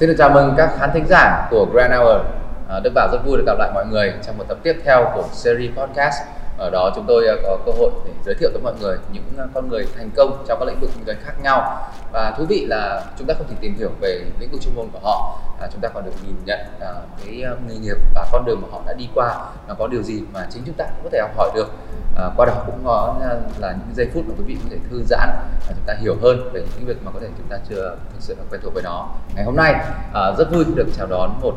Xin được chào mừng các khán thính giả của Grand Hour. Đức Bảo rất vui được gặp lại mọi người trong một tập tiếp theo của series podcast. Ở đó chúng tôi có cơ hội để giới thiệu tới mọi người những con người thành công trong các lĩnh vực kinh doanh khác nhau. Và thú vị là chúng ta không chỉ tìm hiểu về lĩnh vực chuyên môn của họ, chúng ta còn được nhìn nhận cái nghề nghiệp và con đường mà họ đã đi qua, nó có điều gì mà chính chúng ta cũng có thể học hỏi được. Qua đó cũng có là những giây phút mà quý vị có thể thư giãn, chúng ta hiểu hơn về những việc mà có thể chúng ta chưa thực sự quen thuộc với nó. Ngày hôm nay rất vui được chào đón một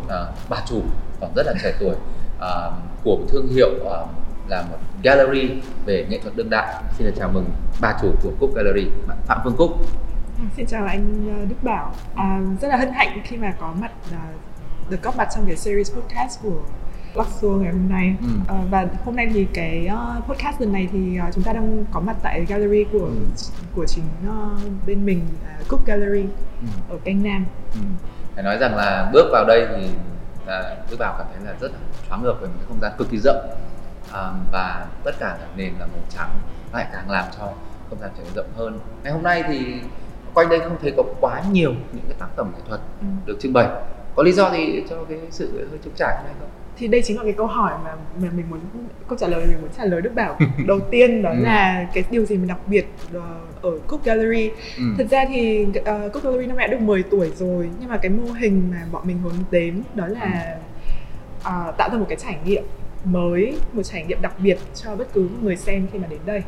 bà chủ còn rất là trẻ tuổi của một thương hiệu là một gallery về nghệ thuật đương đại. Xin được chào mừng bà chủ của CUC Gallery, bạn Phạm Phương Cúc. Xin chào anh Đức Bảo. Rất là hân hạnh khi mà có mặt, được góp mặt trong cái series podcast của Voxo ngày hôm nay. Và hôm nay thì cái podcast lần này thì chúng ta đang có mặt tại gallery của chính bên mình, CUC Gallery ở Keangnam. Phải nói rằng là bước vào đây thì Đức Bảo cảm thấy là rất là choáng ngợp về một cái không gian cực kỳ rộng. Và tất cả là nền là màu trắng, lại càng làm cho không gian trở nên rộng hơn. Ngày hôm nay thì quanh đây không thấy có quá nhiều những cái tác phẩm nghệ thuật được trưng bày. Có lý do thì cho cái sự hơi trống trải hôm nay không? Thì đây chính là cái câu hỏi mà mình muốn, câu trả lời mình muốn trả lời Đức Bảo đầu tiên, đó là cái điều gì mình đặc biệt ở CUC Gallery. Thật ra thì CUC Gallery năm nay được 10 tuổi rồi, nhưng mà cái mô hình mà bọn mình hướng đến đó là tạo ra một cái trải nghiệm mới, một trải nghiệm đặc biệt cho bất cứ một người xem khi mà đến đây.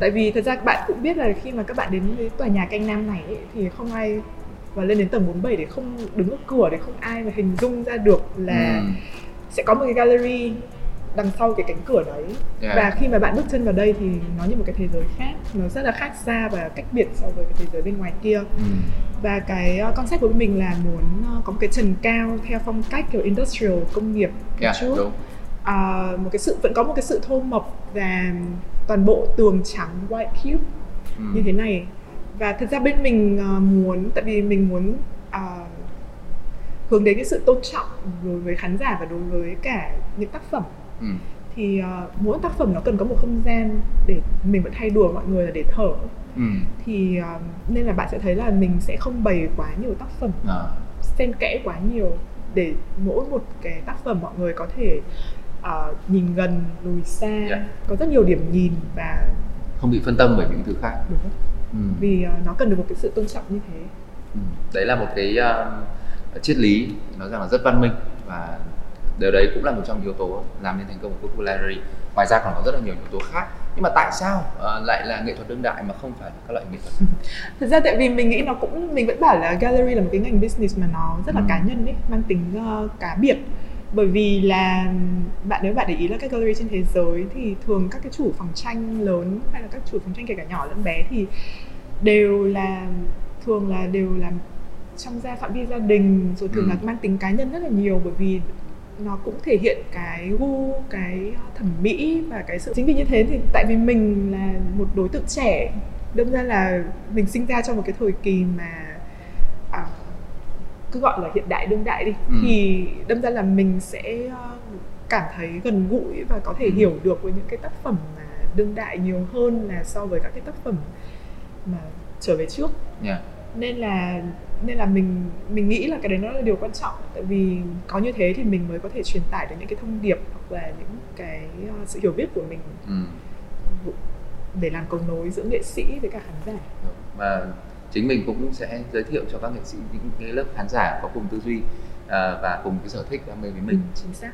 Tại vì thật ra các bạn cũng biết là khi mà các bạn đến với tòa nhà Keangnam này ấy, thì không ai, và lên đến tầng 47 để không đứng ở cửa để không ai mà hình dung ra được là sẽ có một cái gallery đằng sau cái cánh cửa đấy. Và khi mà bạn bước chân vào đây thì nó như một cái thế giới khác, nó rất là khác xa và cách biệt so với cái thế giới bên ngoài kia. Và cái concept của mình là muốn có một cái trần cao theo phong cách kiểu industrial, công nghiệp một chút. Một cái sự, vẫn có một cái sự thô mộc và toàn bộ tường trắng white cube như thế này. Và thật ra bên mình muốn, tại vì mình muốn hướng đến cái sự tôn trọng đối với khán giả và đối với cả những tác phẩm. Thì mỗi tác phẩm nó cần có một không gian để mình vẫn hay đùa mọi người là để thở. Thì nên là bạn sẽ thấy là mình sẽ không bày quá nhiều tác phẩm, xen kẽ quá nhiều, để mỗi một cái tác phẩm mọi người có thể nhìn gần, lùi xa, có rất nhiều điểm nhìn và không bị phân tâm bởi những thứ khác. Đúng. Vì nó cần được một cái sự tôn trọng như thế. Đấy là một cái triết lý nói rằng là rất văn minh, và điều đấy cũng là một trong những yếu tố làm nên thành công của CUC Gallery. Ngoài ra còn có rất là nhiều yếu tố khác. Nhưng mà tại sao lại là nghệ thuật đương đại mà không phải các loại nghệ thuật? Thật ra tại vì mình nghĩ nó cũng, mình vẫn bảo là gallery là một cái ngành business mà nó rất là cá nhân ấy, mang tính cá biệt. Bởi vì là nếu bạn để ý là các gallery trên thế giới thì thường các cái chủ phòng tranh lớn hay là các chủ phòng tranh kể cả nhỏ lẫn bé thì đều là trong phạm vi gia đình, rồi thường là mang tính cá nhân rất là nhiều, bởi vì nó cũng thể hiện cái gu, cái thẩm mỹ và cái sự. Chính vì như thế thì tại vì mình là một đối tượng trẻ, đâm ra là mình sinh ra trong một cái thời kỳ mà cứ gọi là hiện đại đương đại đi, thì đâm ra là mình sẽ cảm thấy gần gũi và có thể hiểu được với những cái tác phẩm mà đương đại nhiều hơn là so với các cái tác phẩm mà trở về trước. Nên là mình nghĩ là cái đấy nó là điều quan trọng, tại vì có như thế thì mình mới có thể truyền tải được những cái thông điệp hoặc là những cái sự hiểu biết của mình, để làm cầu nối giữa nghệ sĩ với cả khán giả. Mà chính mình cũng sẽ giới thiệu cho các nghệ sĩ những cái lớp khán giả có cùng tư duy và cùng cái sở thích đam mê với mình. Chính xác.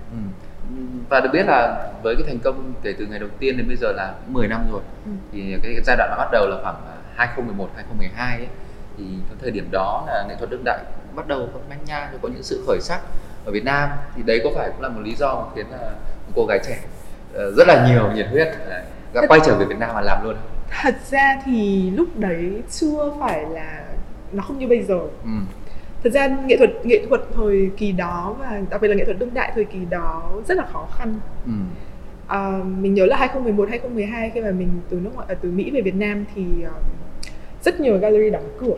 Và được biết là với cái thành công kể từ ngày đầu tiên đến bây giờ là 10 năm rồi, thì cái giai đoạn đã bắt đầu là khoảng 2011, 2012 ấy. Thì cái thời điểm đó là nghệ thuật đương đại bắt đầu có manh nha, rồi có những sự khởi sắc ở Việt Nam, thì đấy có phải cũng là một lý do khiến là một cô gái trẻ rất là nhiều nhiệt huyết đã quay trở về Việt Nam và làm luôn? Thật ra thì lúc đấy chưa phải là, nó không như bây giờ. Thật ra nghệ thuật thời kỳ đó, và đặc biệt là nghệ thuật đương đại thời kỳ đó rất là khó khăn. Mình nhớ là 2011, 2012 khi mà mình từ Mỹ về Việt Nam thì rất nhiều gallery đóng cửa.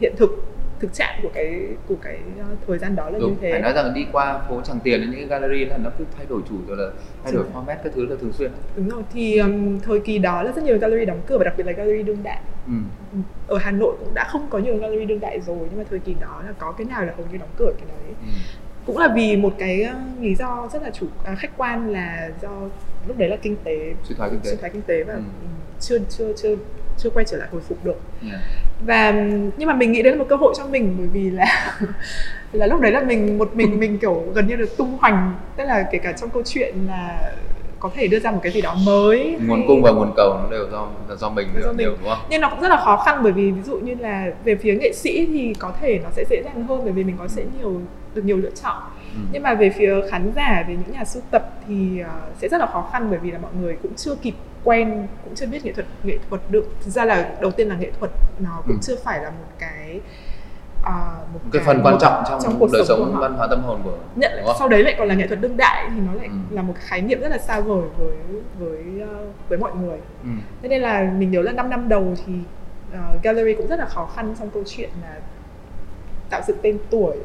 Hiện thực thực trạng của cái thời gian đó là đúng, như thế. Phải nói rằng đi qua phố Tràng Tiền đến những cái gallery là nó cứ thay đổi chủ rồi, là thay đổi format các thứ là thường xuyên. Đúng rồi, thì thời kỳ đó là rất nhiều gallery đóng cửa, và đặc biệt là gallery đương đại. Ở Hà Nội cũng đã không có nhiều gallery đương đại rồi, nhưng mà thời kỳ đó là có cái nào là hầu như đóng cửa cái đấy. Cũng là vì một cái lý do rất là khách quan, là do lúc đấy là kinh tế suy thoái kinh tế và chưa quay trở lại hồi phục được. Và nhưng mà mình nghĩ đấy là một cơ hội cho mình, bởi vì là lúc đấy là mình kiểu gần như được tung hoành, tức là kể cả trong câu chuyện là có thể đưa ra một cái gì đó mới, nguồn cung và nguồn cầu nó đều do mình nhiều, đúng không? Nhưng nó cũng rất là khó khăn, bởi vì ví dụ như là về phía nghệ sĩ thì có thể nó sẽ dễ dàng hơn, bởi vì mình có sẽ được nhiều lựa chọn. Nhưng mà về phía khán giả, về những nhà sưu tập thì sẽ rất là khó khăn, bởi vì là mọi người cũng chưa kịp quen, cũng chưa biết nghệ thuật được. Thực ra là đầu tiên là nghệ thuật nó cũng chưa phải là một cái phần quan trọng trong cuộc đời sống văn hóa tâm hồn của sau đấy lại còn là nghệ thuật đương đại, thì nó lại là một khái niệm rất là xa vời với mọi người. Thế nên là mình nhớ là 5 năm đầu thì gallery cũng rất là khó khăn trong câu chuyện là tạo dựng tên tuổi,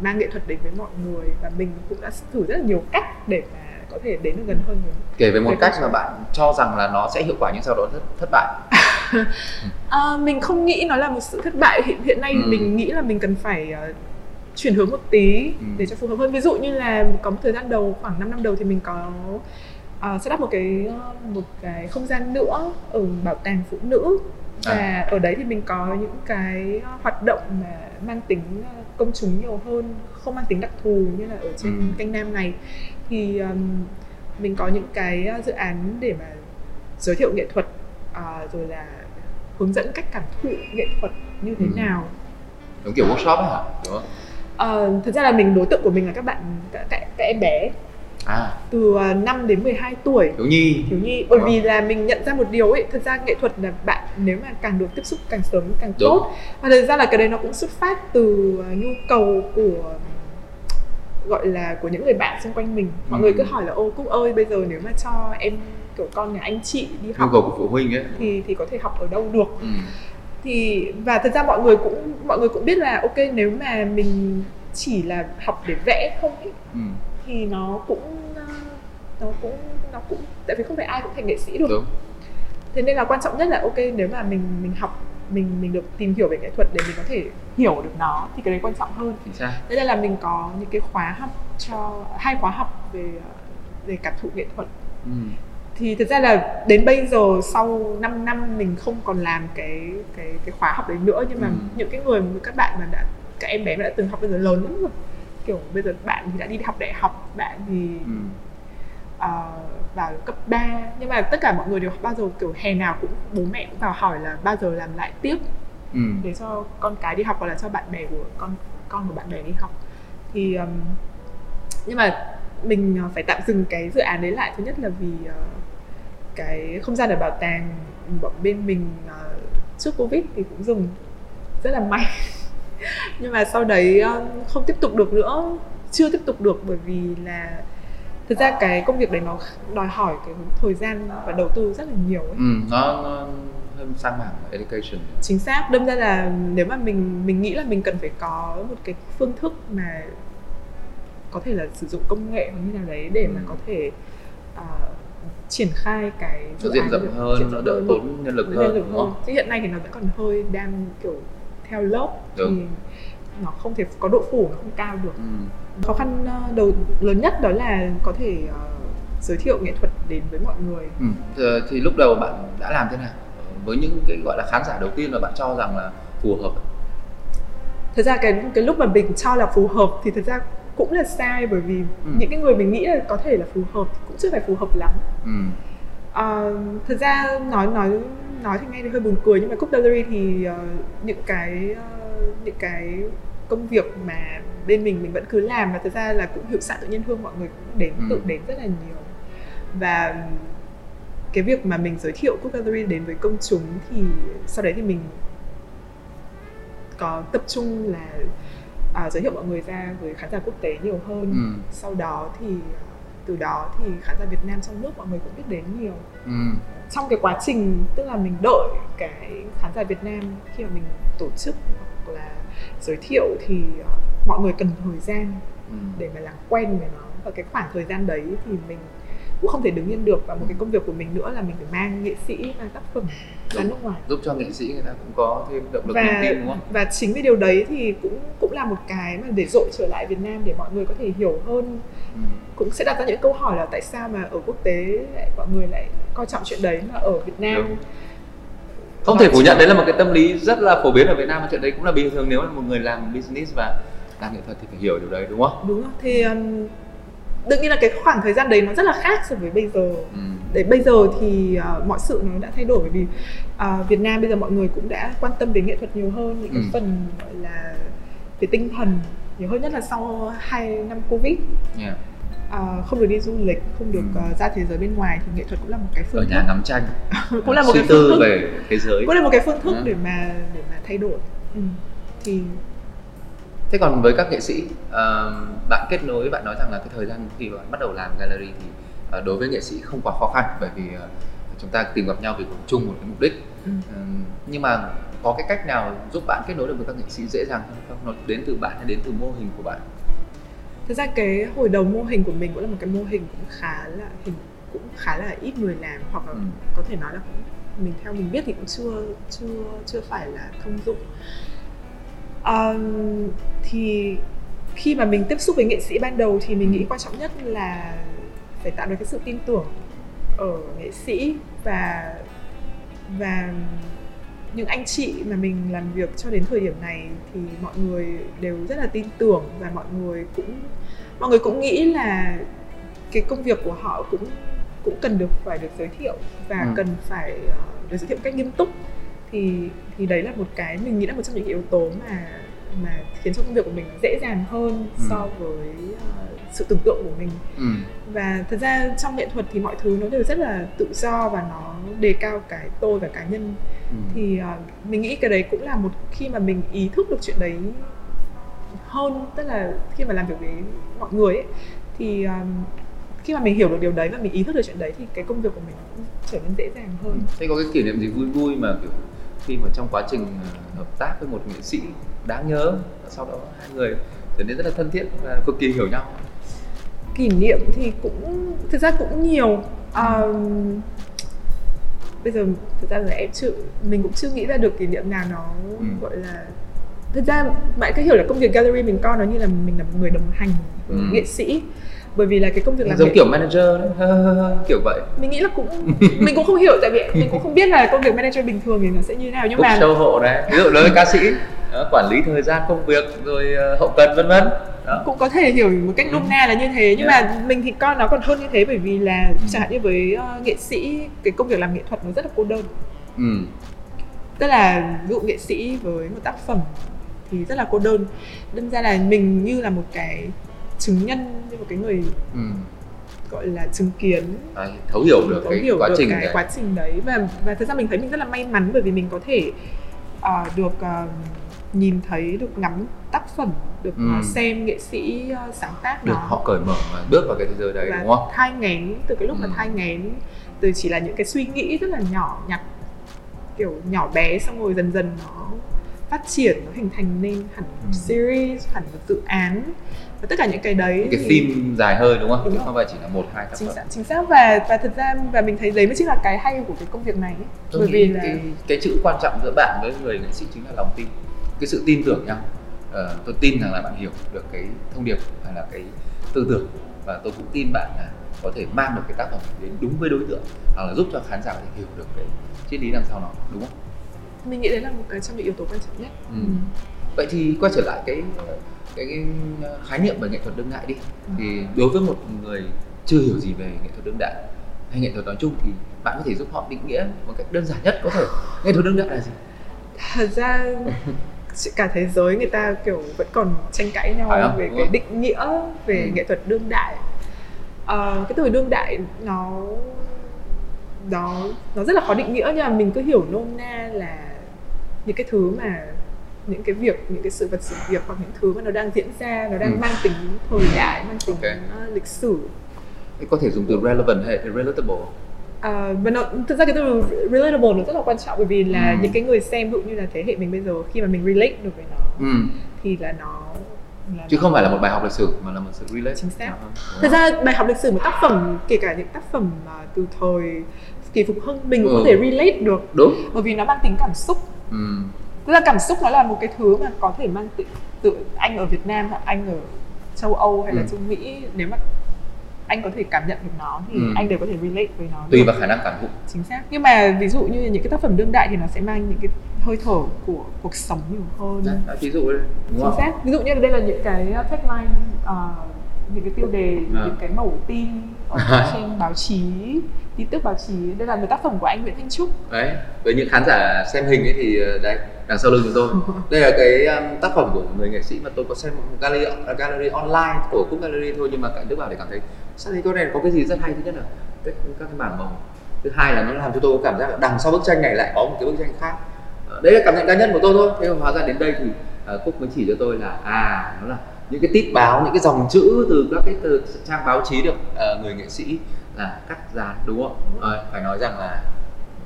mang nghệ thuật đến với mọi người, và mình cũng đã thử rất là nhiều cách để mà có thể đến được gần hơn mình. Kể về một cách mà bạn cho rằng là nó sẽ hiệu quả nhưng sau đó thất bại. Mình không nghĩ nó là một sự thất bại. Hiện nay mình nghĩ là mình cần phải chuyển hướng một tí để cho phù hợp hơn. Ví dụ như là có một thời gian đầu, khoảng 5 năm đầu thì mình có setup một cái không gian nữa ở bảo tàng phụ nữ. Và ở đấy thì mình có những cái hoạt động mà mang tính công chúng nhiều hơn, không mang tính đặc thù như là ở trên Keangnam này. Thì mình có những cái dự án để mà giới thiệu nghệ thuật, rồi là hướng dẫn cách cảm thụ nghệ thuật như thế nào. Đúng kiểu workshop ấy hả? Đúng không? Thật ra là đối tượng của mình là các em bé. Từ 5 đến 12 tuổi, thiếu nhi. Bởi vì là mình nhận ra một điều ấy, thật ra nghệ thuật là bạn nếu mà càng được tiếp xúc càng sớm càng tốt. Và thật ra là cái đấy nó cũng xuất phát từ nhu cầu của của những người bạn xung quanh mình. Mọi người cứ hỏi là ô Cúc ơi, bây giờ nếu mà cho em kiểu con nhà anh chị đi học, nhu cầu của phụ huynh ấy, thì có thể học ở đâu được. Và thật ra mọi người cũng biết là ok, nếu mà mình chỉ là học để vẽ không ấy, thì nó cũng tại vì không phải ai cũng thành nghệ sĩ được. Thế nên là quan trọng nhất là ok, nếu mà mình học, mình được tìm hiểu về nghệ thuật để mình có thể hiểu được nó, thì cái đấy quan trọng hơn. Thế nên là mình có những cái khóa học, cho 2 khóa học về cảm thụ nghệ thuật. Thì thực ra là đến bây giờ sau 5 năm mình không còn làm cái khóa học đấy nữa, nhưng mà những cái người, các bạn mà các em bé mà đã từng học bây giờ lớn lắm rồi. Kiểu bây giờ bạn thì đã đi học đại học, bạn thì vào cấp 3. Nhưng mà tất cả mọi người đều bao giờ kiểu hè nào cũng bố mẹ cũng vào hỏi là bao giờ làm lại tiếp để cho con cái đi học, hoặc là cho bạn bè của con của bạn bè đi học. Thì nhưng mà mình phải tạm dừng cái dự án đấy lại. Thứ nhất là vì cái không gian ở bảo tàng bọn bên mình trước Covid thì cũng dừng, rất là may. Nhưng mà sau đấy không tiếp tục được nữa, chưa tiếp tục được, bởi vì là thực ra cái công việc đấy nó đòi hỏi cái thời gian và đầu tư rất là nhiều ấy. Nó hơn sang mảng education. Chính xác, đâm ra là nếu mà mình nghĩ là mình cần phải có một cái phương thức mà có thể là sử dụng công nghệ như nào đấy để mà có thể triển khai cái nó diện rộng hơn, nó đỡ tốn nhân lực hơn. Chứ hiện nay thì nó vẫn còn hơi đang kiểu theo lớp, thì nó không thể có độ phủ, nó không cao được. Khó khăn lớn nhất đó là có thể giới thiệu nghệ thuật đến với mọi người. Thì lúc đầu bạn đã làm thế nào với những cái gọi là khán giả đầu tiên mà bạn cho rằng là phù hợp? Thật ra cái lúc mà mình cho là phù hợp thì thật ra cũng là sai, bởi vì những cái người mình nghĩ là có thể là phù hợp cũng chưa phải phù hợp lắm. Thật ra nói thì nghe thì hơi buồn cười, nhưng mà CUC Gallery thì những cái công việc mà bên mình vẫn cứ làm, và thực ra là cũng hiệu xạ tự nhiên hương, mọi người cũng tự đến rất là nhiều. Và cái việc mà mình giới thiệu CUC Gallery đến với công chúng thì sau đấy thì mình có tập trung là giới thiệu mọi người ra với khán giả quốc tế nhiều hơn. Sau đó thì từ đó thì khán giả Việt Nam trong nước mọi người cũng biết đến nhiều. Trong cái quá trình, tức là mình đợi cái khán giả Việt Nam khi mà mình tổ chức hoặc là giới thiệu thì mọi người cần thời gian để mà làm quen với nó, và cái khoảng thời gian đấy thì mình cũng không thể đứng yên được, và một cái công việc của mình nữa là mình phải mang nghệ sĩ và tác phẩm ra nước ngoài, giúp cho nghệ sĩ người ta cũng có thêm động lực niềm tin, đúng không? Và chính vì điều đấy thì cũng là một cái mà để dội trở lại Việt Nam để mọi người có thể hiểu hơn, cũng sẽ đặt ra những câu hỏi là tại sao mà ở quốc tế lại mọi người lại coi trọng chuyện đấy mà ở Việt Nam không thể phủ nhận đấy là một cái tâm lý rất là phổ biến ở Việt Nam, và chuyện đấy cũng là bình thường nếu là một người làm business và làm nghệ thuật thì phải hiểu điều đấy, đúng không? Đúng không? Thì đương nhiên là cái khoảng thời gian đấy nó rất là khác so với bây giờ. Để bây giờ thì mọi sự nó đã thay đổi, bởi vì Việt Nam bây giờ mọi người cũng đã quan tâm đến nghệ thuật nhiều hơn, những cái phần gọi là về tinh thần nhiều hơn, nhất là sau 2 năm Covid. Không được đi du lịch, không được ra thế giới bên ngoài, thì nghệ thuật cũng là một cái phương thức, ở nhà ngắm tranh cũng là một cái phương thức về thế giới, cũng là một cái phương thức để mà thay đổi. Thế còn với các nghệ sĩ, bạn kết nối, bạn nói rằng là cái thời gian khi bạn bắt đầu làm gallery thì đối với nghệ sĩ không quá khó khăn, bởi vì chúng ta tìm gặp nhau vì cùng chung một cái mục đích. Nhưng mà có cái cách nào giúp bạn kết nối được với các nghệ sĩ dễ dàng không? Nó đến từ bạn hay đến từ mô hình của bạn? Thực ra cái hồi đầu mô hình của mình cũng là một cái mô hình cũng khá là ít người làm, hoặc là có thể nói là mình theo mình biết thì cũng chưa phải là thông dụng. Thì khi mà mình tiếp xúc với nghệ sĩ ban đầu thì mình nghĩ quan trọng nhất là phải tạo được cái sự tin tưởng ở nghệ sĩ và những anh chị mà mình làm việc cho đến thời điểm này thì mọi người đều rất là tin tưởng, và mọi người cũng nghĩ là cái công việc của họ cũng cần phải được giới thiệu và cần phải được giới thiệu một cách nghiêm túc. Thì đấy là một cái mình nghĩ là một trong những yếu tố mà khiến cho công việc của mình dễ dàng hơn so với sự tưởng tượng của mình. Và thật ra trong nghệ thuật thì mọi thứ nó đều rất là tự do và nó đề cao cái tôi và cá nhân. Thì mình nghĩ cái đấy cũng là một, khi mà mình ý thức được chuyện đấy hơn, tức là khi mà làm việc với mọi người ấy, thì khi mà mình hiểu được điều đấy và mình ý thức được chuyện đấy thì cái công việc của mình cũng trở nên dễ dàng hơn. Thế có cái kỷ niệm gì vui mà kiểu khi mà trong quá trình hợp tác với một nghệ sĩ đáng nhớ, sau đó hai người trở nên rất là thân thiết và cực kỳ hiểu nhau? Kỷ niệm thì thực ra cũng nhiều. Bây giờ thực ra là mình cũng chưa nghĩ ra được kỷ niệm nào nó gọi là, thực ra bạn cứ hiểu là công việc gallery mình coi nó như là mình là một người đồng hành nghệ sĩ, bởi vì là cái công việc làm giống kiểu manager đó, kiểu vậy. Mình nghĩ là mình cũng không hiểu, tại vì mình cũng không biết là công việc manager bình thường thì nó sẽ như thế nào, nhưng mà show hộ đấy, ví dụ đối với ca sĩ quản lý thời gian công việc rồi hậu cần vân vân, cũng có thể hiểu một cách nôm na là như thế, nhưng mà mình thì coi nó còn hơn như thế, bởi vì là chẳng hạn như với nghệ sĩ, cái công việc làm nghệ thuật nó rất là cô đơn. Tức là ví dụ nghệ sĩ với một tác phẩm thì rất là cô đơn, đâm ra là mình như là một cái chứng nhân, như một cái người gọi là chứng kiến, thấu hiểu được cái quá trình đấy. Và thực ra mình thấy mình rất là may mắn, bởi vì mình có thể được nhìn thấy, được ngắm tác phẩm, được xem nghệ sĩ sáng tác, được họ cởi mở và bước vào cái thế giới đấy, và đúng không? Thai nghén từ cái lúc mà thai nghén, từ chỉ là những cái suy nghĩ rất là nhỏ nhặt, kiểu nhỏ bé, xong rồi dần dần nó phát triển, nó hình thành nên hẳn một series, hẳn một dự án, và tất cả những cái đấy, cái phim dài hơi, đúng không? Đúng, không phải chỉ là 1-2 tác phẩm. Chính xác. Và thật ra mình thấy đấy mới chính là cái hay của cái công việc này. Bởi vì là cái chữ quan trọng giữa bạn với người nghệ sĩ chính là lòng tin, cái sự tin tưởng nhau. Tôi tin rằng là bạn hiểu được cái thông điệp hay là cái tư tưởng, và tôi cũng tin bạn là có thể mang được cái tác phẩm đến đúng với đối tượng, hoặc là giúp cho khán giả có thể hiểu được cái triết lý đằng sau nó, đúng không? Mình nghĩ đấy là một cái trong những yếu tố quan trọng nhất. Vậy thì quay trở lại cái khái niệm về nghệ thuật đương đại đi. Thì đối với một người chưa hiểu gì về nghệ thuật đương đại hay nghệ thuật nói chung thì bạn có thể giúp họ định nghĩa một cách đơn giản nhất có thể nghệ thuật đương đại là gì? Thật ra cả thế giới người ta kiểu vẫn còn tranh cãi nhau về cái định nghĩa về nghệ thuật đương đại. Cái từ đương đại nó rất là khó định nghĩa, nhưng mà mình cứ hiểu nôm na là những cái thứ mà những cái việc, những cái sự vật sự việc, hoặc những thứ mà nó đang diễn ra, nó đang mang tính thời đại, mang tính lịch sử. Có thể dùng từ relevant hay relatable. Thực ra cái từ relatable nó rất là quan trọng, bởi vì là những cái người xem, ví dụ như là thế hệ mình bây giờ, khi mà mình relate được với nó thì là nó chứ không phải là một bài học lịch sử mà là một sự relate. Chính xác. Thật ra bài học lịch sử, một tác phẩm, kể cả những tác phẩm từ thời kỳ Phục Hưng mình cũng có thể relate được. Đúng. Bởi vì nó mang tính cảm xúc. Tức là cảm xúc nó là một cái thứ mà có thể mang tự anh ở Việt Nam hoặc anh ở châu Âu hay là châu Mỹ, nếu mà anh có thể cảm nhận được nó thì anh đều có thể relate với nó. Tùy vào khả năng cảm thụ. Chính xác. Nhưng mà ví dụ như những cái tác phẩm đương đại thì nó sẽ mang những cái hơi thở của cuộc sống nhiều hơn. Đã, ví dụ đấy. Chính xác. Ví dụ như đây là những cái headline, những cái tiêu đề, những cái mẩu tin ở trên báo chí, tin tức báo chí. Đây là một tác phẩm của anh Nguyễn Thanh Trúc. Đấy. Với những khán giả xem hình ấy thì đây, đằng sau lưng của tôi. Đây là cái tác phẩm của người nghệ sĩ mà tôi có xem một gallery online của CUC Gallery thôi, nhưng mà cả nước vào để cảm thấy sao thấy cái này có cái gì rất hay. Thứ nhất là các cái mảng màu, thứ hai là nó làm cho tôi có cảm giác là đằng sau bức tranh này lại có một cái bức tranh khác. Đấy là cảm nhận cá nhân của tôi thôi. Thế hóa ra đến đây thì Cúc mới chỉ cho tôi là nó là những cái tít báo, những cái dòng chữ từ các cái từ trang báo chí được người nghệ sĩ là cắt dán, đúng không? Phải nói rằng là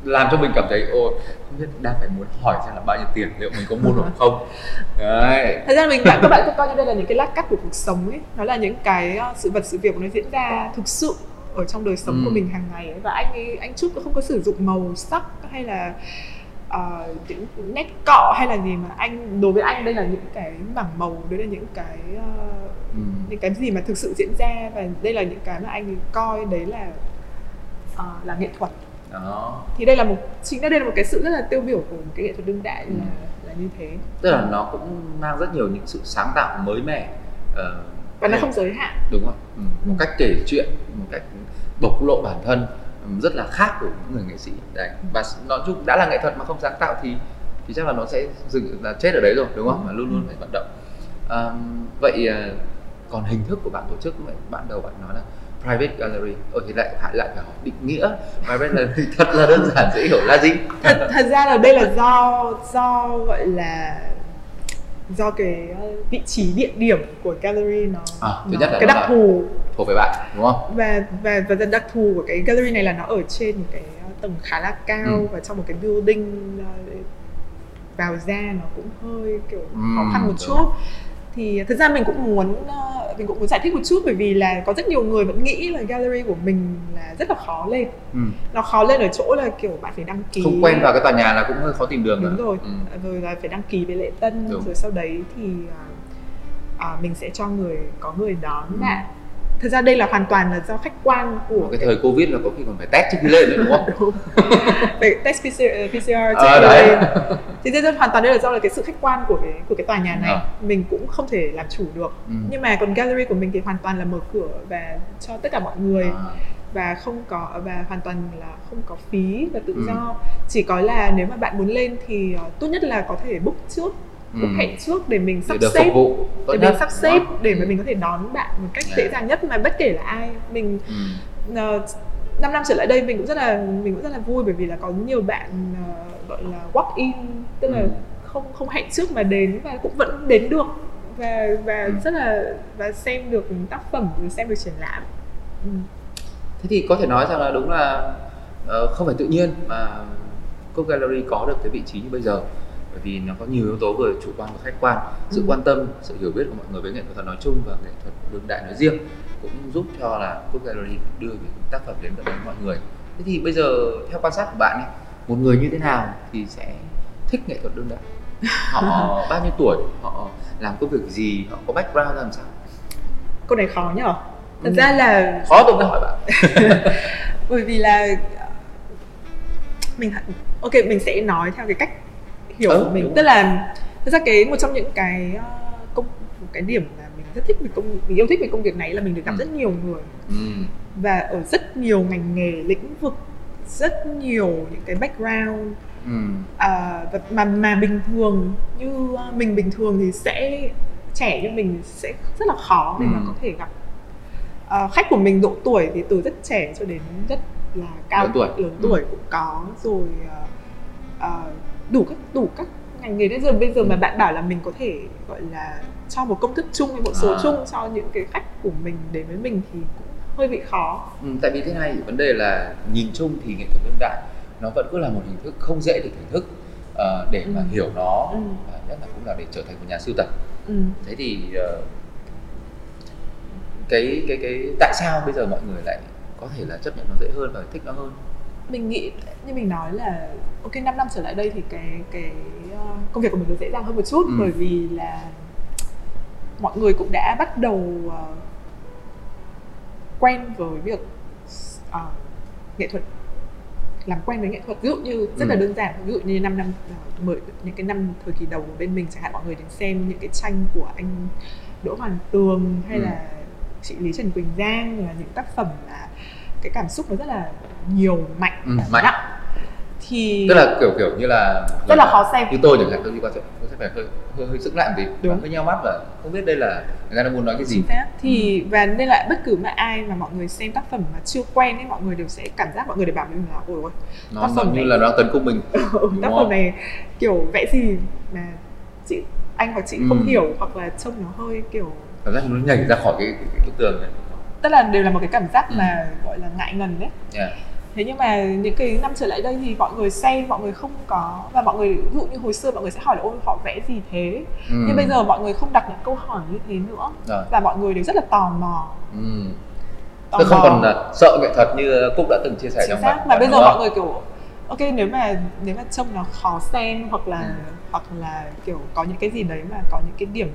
làm cho mình cảm thấy ôi, không biết đang phải muốn hỏi xem là bao nhiêu tiền, liệu mình có mua được không. Đấy. Thật ra các bạn cứ coi như đây là những cái lát cắt của cuộc sống ấy, nó là những cái sự vật, sự việc nó diễn ra thực sự ở trong đời sống của mình hàng ngày ấy. Và anh Trúc cũng không có sử dụng màu sắc hay là những nét cọ hay là gì, mà đối với anh đây là những cái mảng màu, đấy là những cái những cái gì mà thực sự diễn ra, và đây là những cái mà anh coi đấy là nghệ thuật. Đó. Thì đây là một cái sự rất là tiêu biểu của cái nghệ thuật đương đại là như thế. Tức là nó cũng mang rất nhiều những sự sáng tạo mới mẻ, và nó không giới hạn. Đúng không? Một cách kể chuyện, một cách bộc lộ bản thân rất là khác của những người nghệ sĩ. Đấy. Và nói chung đã là nghệ thuật mà không sáng tạo thì chắc là nó sẽ dừng, là chết ở đấy rồi, đúng không? Mà luôn luôn phải vận động. Vậy còn hình thức của bạn tổ chức, bạn đầu bạn nói là private gallery, thì lại phải định nghĩa private gallery thật là đơn giản dễ hiểu là gì? Thật ra là đây là do gọi là do cái vị trí địa điểm của gallery nó cái đặc thù thuộc về bạn, đúng không? Và đặc thù của cái gallery này là nó ở trên một cái tầng khá là cao, và trong một cái building vào ra nó cũng hơi kiểu khó khăn một chút. Thì thật ra mình cũng muốn giải thích một chút, bởi vì là có rất nhiều người vẫn nghĩ là gallery của mình là rất là khó lên. Nó khó lên ở chỗ là kiểu bạn phải đăng ký, không quen vào cái tòa nhà là cũng hơi khó tìm đường. Đúng rồi. Rồi là phải đăng ký với lễ tân. Đúng. Rồi sau đấy thì mình sẽ cho có người đón bạn. Thật ra đây là hoàn toàn là do khách quan của cái thời Covid, là có khi còn phải test trước khi lên nữa, đúng không? Phải test PCR trước khi lên. Thì thế hoàn toàn đây là do là cái sự khách quan của cái tòa nhà này, mình cũng không thể làm chủ được. Nhưng mà còn gallery của mình thì hoàn toàn là mở cửa và cho tất cả mọi người, và hoàn toàn là không có phí và tự do. Chỉ có là nếu mà bạn muốn lên thì tốt nhất là có thể book trước. Hẹn trước để mình sắp xếp để mà mình có thể đón bạn một cách dễ dàng nhất, mà bất kể là ai. Mình 5 năm trở lại đây mình cũng rất là vui, bởi vì là có nhiều bạn gọi là walk in, tức là không hẹn trước mà đến, và cũng vẫn đến được và rất là xem được tác phẩm, xem được triển lãm. Thế thì có thể nói rằng là đúng là không phải tự nhiên mà CUC Gallery có được cái vị trí như bây giờ, bởi vì nó có nhiều yếu tố vừa chủ quan và khách quan. Sự quan tâm, sự hiểu biết của mọi người với nghệ thuật nói chung và nghệ thuật đương đại nói riêng cũng giúp cho là CUC Gallery đưa những tác phẩm đến tận mọi người. Thế thì bây giờ theo quan sát của bạn ấy, một người như thế nào thì sẽ thích nghệ thuật đương đại? Họ bao nhiêu tuổi, họ làm công việc gì, họ có background làm sao? Câu này khó nhở? Thật ra là khó, tôi mới hỏi bạn. Bởi vì là mình sẽ nói theo cái cách hiểu của mình. Tức là thực ra một trong những cái điểm là mình rất thích, mình yêu thích về công việc này là mình được gặp rất nhiều người, và ở rất nhiều ngành nghề, lĩnh vực, rất nhiều những cái background. Mà bình thường như mình thì sẽ trẻ như mình sẽ rất là khó để mà có thể gặp. Khách của mình độ tuổi thì từ rất trẻ cho đến rất là cao, lớn tuổi cũng có rồi. Đủ các ngành nghề. Đến giờ bây giờ mà bạn bảo là mình có thể gọi là cho một công thức chung hay một số chung cho những cái khách của mình đến với mình thì cũng hơi bị khó. Tại vì thế này, vấn đề là nhìn chung thì nghệ thuật đương đại nó vẫn cứ là một hình thức không dễ để thưởng thức, để mà hiểu nó, nhất là cũng là để trở thành một nhà sưu tập. Thế thì cái tại sao bây giờ mọi người lại có thể là chấp nhận nó dễ hơn và thích nó hơn? Mình nghĩ như mình nói là ok, 5 năm trở lại đây thì cái công việc của mình nó dễ dàng hơn một chút, bởi vì là mọi người cũng đã bắt đầu quen với việc nghệ thuật, làm quen với nghệ thuật. Ví dụ như rất là đơn giản, ví dụ như 5 năm những cái năm thời kỳ đầu bên mình chẳng hạn, mọi người đến xem những cái tranh của anh Đỗ Hoàng Tường hay là chị Lý Trần Quỳnh Giang, là những tác phẩm là cái cảm xúc nó rất là nhiều, mạnh, nặng. Thì tức là kiểu như là rất là khó xem. Như tôi chẳng hạn, tôi đi qua tôi sẽ phải hơi sững lại một tí, hơi nheo mắt là không biết đây là người ta đang muốn nói cái gì. Thì và nên là bất cứ mà ai mà mọi người xem tác phẩm mà chưa quen ấy, mọi người đều sẽ cảm giác, mọi người đều bảo mình là ôi, nó giống như là nó tấn công mình. Tác phẩm này kiểu vẽ gì mà chị anh hoặc chị không hiểu, hoặc là trông nó hơi kiểu cảm giác nó nhảy ra khỏi cái bức tường này. Tức là đều là một cái cảm giác mà gọi là ngại ngần đấy. Thế nhưng mà những cái năm trở lại đây thì mọi người xem, mọi người không có, và mọi người ví dụ như hồi xưa mọi người sẽ hỏi là ôi họ vẽ gì thế, nhưng bây giờ mọi người không đặt những câu hỏi như thế nữa rồi. Và mọi người đều rất là tò mò, tò mò. Không còn sợ nghệ thuật như Cúc đã từng chia sẻ trong bài mà bây giờ mọi người kiểu ok, nếu mà trông nó khó xem hoặc là kiểu có những cái gì đấy mà có những cái điểm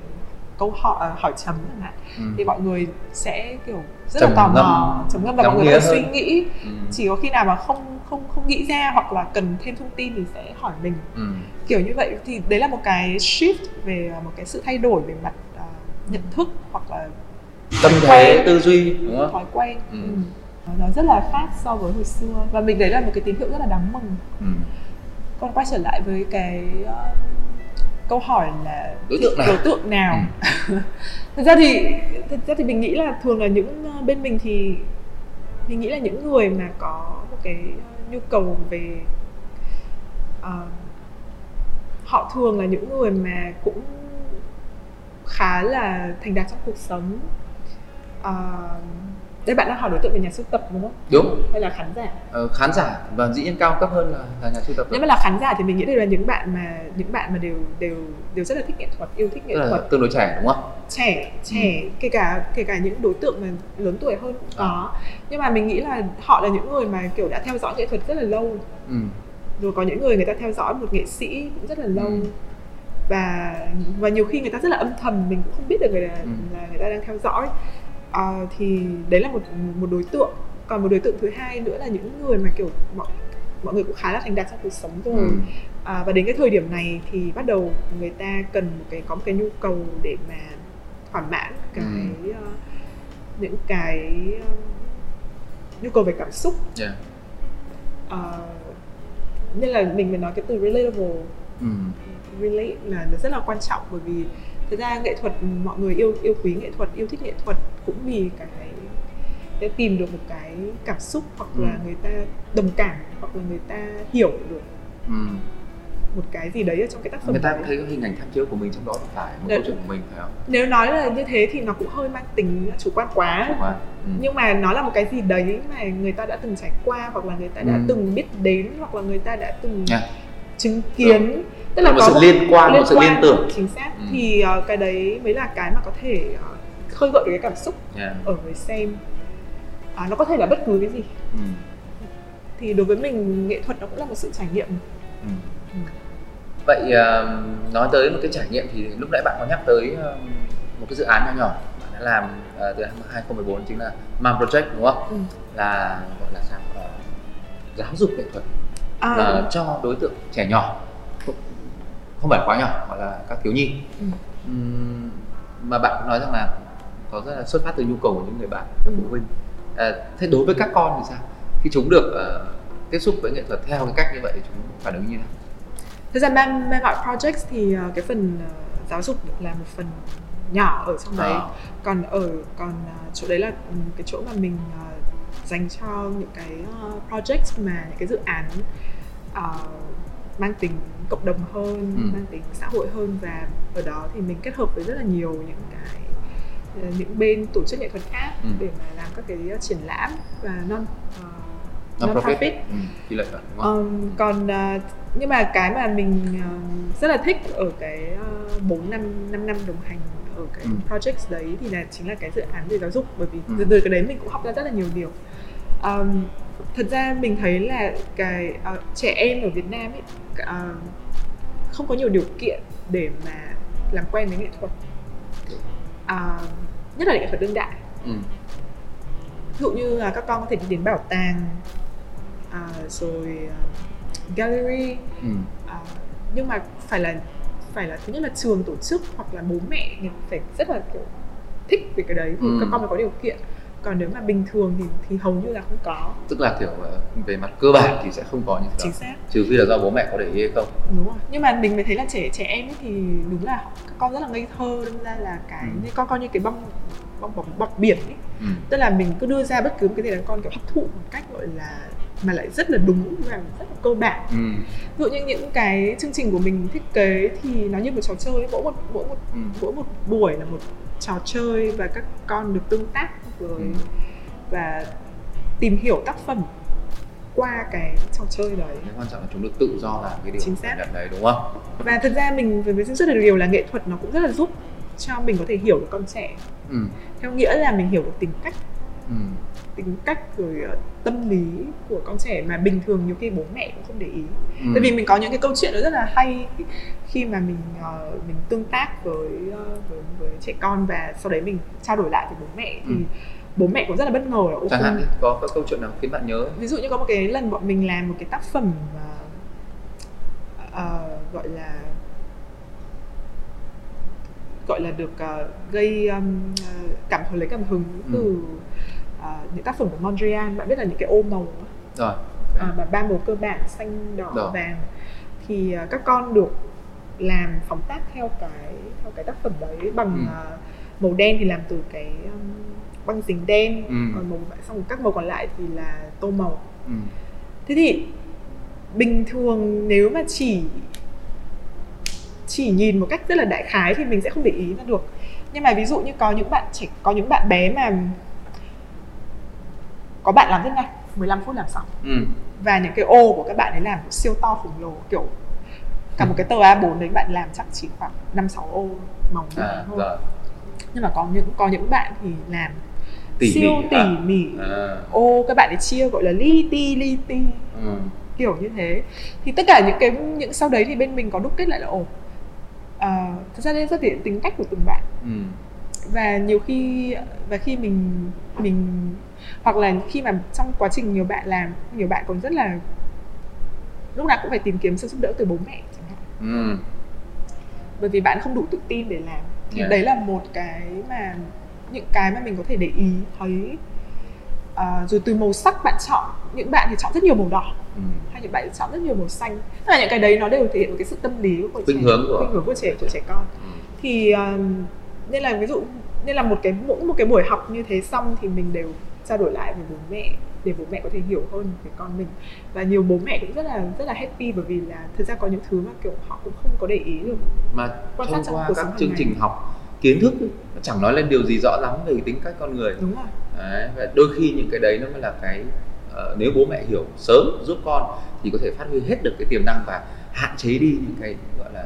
câu hỏi chấm chẳng hạn, thì mọi người sẽ kiểu rất là tò mò, chấm ngâm, và mọi người suy nghĩ. Chỉ có khi nào mà không nghĩ ra hoặc là cần thêm thông tin thì sẽ hỏi mình, kiểu như vậy. Thì đấy là một cái shift, về một cái sự thay đổi về mặt nhận thức hoặc là tâm thế, tư duy, đúng không? Thói quen. Nó rất là khác so với hồi xưa, và mình đấy là một cái tín hiệu rất là đáng mừng. Còn quay trở lại với cái câu hỏi là đối tượng nào? Thực ra thì mình nghĩ là thường là những bên mình thì mình nghĩ là những người mà có một cái nhu cầu về họ thường là những người mà cũng khá là thành đạt trong cuộc sống. Đây bạn đang hỏi đối tượng về nhà sưu tập đúng không? Đúng. Hay là khán giả? Khán giả, và dĩ nhiên cao cấp hơn là nhà sưu tập. Nếu mà là khán giả thì mình nghĩ đây là những bạn mà đều rất là thích nghệ thuật, yêu thích nghệ thuật. Tương đối trẻ đúng không? Trẻ, kể cả những đối tượng mà lớn tuổi hơn cũng có. Nhưng mà mình nghĩ là họ là những người mà kiểu đã theo dõi nghệ thuật rất là lâu. Rồi có những người ta theo dõi một nghệ sĩ cũng rất là lâu. Và nhiều khi người ta rất là âm thầm, mình cũng không biết được là người ta đang theo dõi. Thì đấy là một đối tượng. Còn một đối tượng thứ hai nữa là những người mà kiểu mọi người cũng khá là thành đạt trong cuộc sống rồi. Và đến cái thời điểm này thì bắt đầu người ta có một cái nhu cầu để mà thỏa mãn những cái nhu cầu về cảm xúc. Nên là mình mới nói cái từ relatable. Relate là nó rất là quan trọng, bởi vì thực ra nghệ thuật, mọi người yêu quý nghệ thuật, yêu thích nghệ thuật cũng vì cái tìm được một cái cảm xúc, hoặc là người ta đồng cảm, hoặc là người ta hiểu được một cái gì đấy ở trong cái tác phẩm. Người ta thấy cái hình ảnh tham chiếu của mình trong đó thì phải một câu chuyện của mình, phải không? Nếu nói là như thế thì nó cũng hơi mang tính chủ quan quá. Nhưng mà nó là một cái gì đấy mà người ta đã từng trải qua, hoặc là người ta đã từng biết đến, hoặc là người ta đã từng chứng kiến. Tức là có sự liên quan, một sự liên tưởng. Chính xác. Thì cái đấy mới là cái mà có thể khơi gợi được cái cảm xúc ở người xem. Nó có thể là bất cứ cái gì. Thì đối với mình, nghệ thuật nó cũng là một sự trải nghiệm. Vậy nói tới một cái trải nghiệm thì lúc nãy bạn có nhắc tới một cái dự án nhỏ nhỏ bạn đã làm từ năm 2014, chính là MAM Project, đúng không? Là gọi là sao? Giáo dục nghệ thuật cho đối tượng trẻ nhỏ, không phải quá nhỏ, gọi là các thiếu nhi. Mà bạn cũng nói rằng là có rất là xuất phát từ nhu cầu của những người bạn, các phụ huynh. Thế đối với các con thì sao? Khi chúng được tiếp xúc với nghệ thuật theo cái cách như vậy thì chúng phản ứng như thế nào? Thực ra MAM Project thì cái phần giáo dục là một phần nhỏ ở trong đấy. Còn chỗ đấy là cái chỗ mà mình dành cho những cái project, mà những cái dự án mang tính cộng đồng hơn, mang tính xã hội hơn. Và ở đó thì mình kết hợp với rất là nhiều những bên tổ chức nghệ thuật khác để mà làm các cái triển lãm và non non-profit. Thì là đúng không? Còn nhưng mà cái mà mình rất là thích ở cái 4-5 năm đồng hành ở cái projects đấy thì là chính là cái dự án về giáo dục, bởi vì từ cái đấy mình cũng học ra rất là nhiều điều. Thật ra mình thấy là cái trẻ em ở Việt Nam ấy không có nhiều điều kiện để mà làm quen với nghệ thuật, nhất là nghệ thuật đương đại. Ví dụ như là các con có thể đi đến bảo tàng, rồi gallery, nhưng mà phải là thứ nhất là trường tổ chức hoặc là bố mẹ phải rất là kiểu thích về cái đấy thì các con mới có điều kiện. Còn nếu mà bình thường thì hầu như là không có. Tức là kiểu về mặt cơ bản thì sẽ không có như thế. Chính xác. Trừ khi là do bố mẹ có để ý hay không. Đúng rồi. Nhưng mà mình mới thấy là trẻ em ấy thì đúng là các con rất là ngây thơ, đâm ra là cái con coi như cái bong bóng biển ấy. Tức là mình cứ đưa ra bất cứ một cái gì là con kiểu hấp thụ một cách gọi là mà lại rất là đúng và rất là cơ bản. Ví dụ như những cái chương trình của mình thiết kế thì nó như một trò chơi, mỗi một buổi là một trò chơi và các con được tương tác rồi và tìm hiểu tác phẩm qua cái trò chơi đấy. Cái quan trọng là chúng được tự do làm cái điều chính xác đấy, đúng không? Và thật ra mình với rất là điều là nghệ thuật nó cũng rất là giúp cho mình có thể hiểu được con trẻ. Theo nghĩa là mình hiểu được tính cách rồi tâm lý của con trẻ mà bình thường nhiều khi bố mẹ cũng không để ý. Tại vì mình có những cái câu chuyện nó rất là hay khi mà mình tương tác với trẻ con và sau đấy mình trao đổi lại với bố mẹ thì bố mẹ cũng rất là bất ngờ là chẳng hạn có các câu chuyện nào khiến bạn nhớ? Ví dụ như có một cái lần bọn mình làm một cái tác phẩm gọi là được gây lấy cảm hứng từ những tác phẩm của Mondrian. Bạn biết là những cái ô màu rồi, mà 3 màu cơ bản xanh, đỏ, vàng thì các con được làm phóng tác theo cái tác phẩm đấy bằng màu đen thì làm từ cái băng dính đen, còn màu xong rồi các màu còn lại thì là tô màu. Thế thì bình thường nếu mà chỉ nhìn một cách rất là đại khái thì mình sẽ không để ý ra được. Nhưng mà ví dụ như có những bạn bé mà có bạn làm rất nhanh, 15 phút làm xong. Và những cái ô của các bạn ấy làm siêu to khổng lồ, kiểu cả một cái tờ A4 đấy bạn làm chắc chỉ khoảng 5-6 ô màu thôi. Nhưng mà có những bạn thì làm siêu tỉ mỉ. Ô các bạn ấy chia gọi là li ti. Kiểu như thế. Thì tất cả những sau đấy thì bên mình có đúc kết lại là thật ra đây rất là tính cách của từng bạn. Và nhiều khi khi mình hoặc là khi mà trong quá trình nhiều bạn làm, nhiều bạn còn rất là lúc nào cũng phải tìm kiếm sự giúp đỡ từ bố mẹ chẳng hạn. Bởi vì bạn không đủ tự tin để làm. Thì đấy là một cái mà những cái mà mình có thể để ý thấy. Rồi từ màu sắc bạn chọn, những bạn thì chọn rất nhiều màu đỏ, hay những bạn chọn rất nhiều màu xanh. Tức là những cái đấy nó đều thể hiện một cái sự tâm lý của khuynh hướng của trẻ con. Thì nên là ví dụ mỗi một cái buổi học như thế xong thì mình đều trao đổi lại với bố mẹ để bố mẹ có thể hiểu hơn về con mình. Và nhiều bố mẹ cũng rất là happy bởi vì là thực ra có những thứ mà kiểu họ cũng không có để ý được mà quan sát trong cuộc sống hàng ngày. Chương trình học kiến thức chẳng nói lên điều gì rõ lắm về tính cách con người. Đúng rồi. Đấy, và đôi khi những cái đấy nó mới là cái nếu bố mẹ hiểu sớm giúp con thì có thể phát huy hết được cái tiềm năng và hạn chế đi những cái gọi là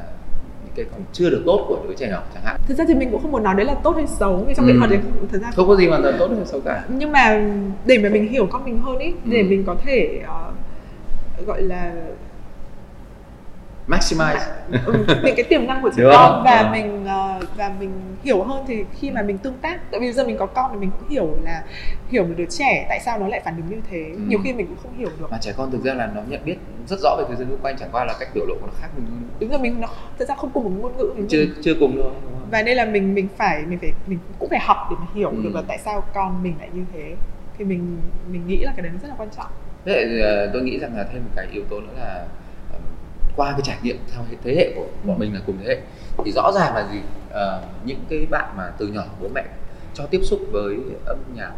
cái còn chưa được tốt của đứa trẻ nào chẳng hạn. Thực ra thì mình cũng không muốn nói đấy là tốt hay xấu vì trong nghệ thuật đấy thực ra không có gì mà là tốt hay xấu cả. Nhưng mà để mà mình hiểu con mình hơn ấy, để mình có thể gọi là maximize những cái tiềm năng của trẻ con và mình hiểu hơn thì khi mà mình tương tác. Tại vì giờ mình có con thì mình cũng hiểu một đứa trẻ tại sao nó lại phản ứng như thế. Nhiều khi mình cũng không hiểu được. Mà trẻ con thực ra là nó nhận biết rất rõ về thế giới xung quanh, chẳng qua là cách biểu lộ của nó khác. Đúng rồi, nó thực ra không cùng một ngôn ngữ. Chưa cùng luôn. Và nên là mình cũng phải học để mà hiểu được là tại sao con mình lại như thế. Thì mình nghĩ là cái đấy nó rất là quan trọng. Thế tôi nghĩ rằng là thêm một cái yếu tố nữa là qua cái trải nghiệm theo thế hệ của bọn mình là cùng thế hệ thì rõ ràng là gì những cái bạn mà từ nhỏ bố mẹ cho tiếp xúc với âm nhạc,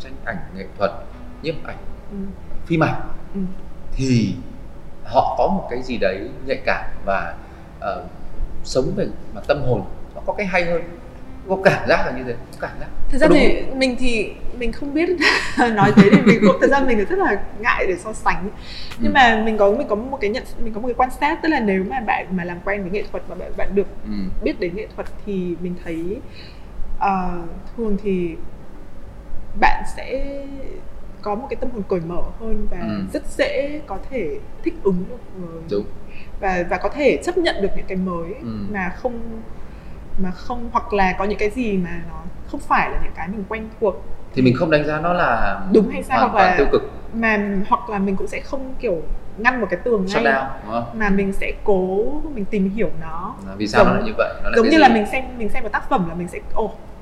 tranh ảnh, nghệ thuật, nhiếp ảnh, phim ảnh thì họ có một cái gì đấy nhạy cảm và sống về mặt tâm hồn nó có cái hay hơn, có cảm giác là như thế. Thực ra thì mình thì mình không biết nói thế thì mình cũng thật ra mình rất là ngại để so sánh, nhưng mà mình có một cái nhận, mình có một cái quan sát, tức là nếu mà bạn mà làm quen với nghệ thuật và bạn được biết đến nghệ thuật thì mình thấy thường thì bạn sẽ có một cái tâm hồn cởi mở hơn và rất dễ có thể thích ứng được với và có thể chấp nhận được những cái mới mà không hoặc là có những cái gì mà nó không phải là những cái mình quen thuộc thì mình không đánh giá nó là đúng hay sai, hoặc là tiêu cực, mà hoặc là mình cũng sẽ không kiểu ngăn một cái tường ngay mà mình sẽ cố mình tìm hiểu nó vì sao nó lại như vậy, nó giống như là mình xem một tác phẩm là mình sẽ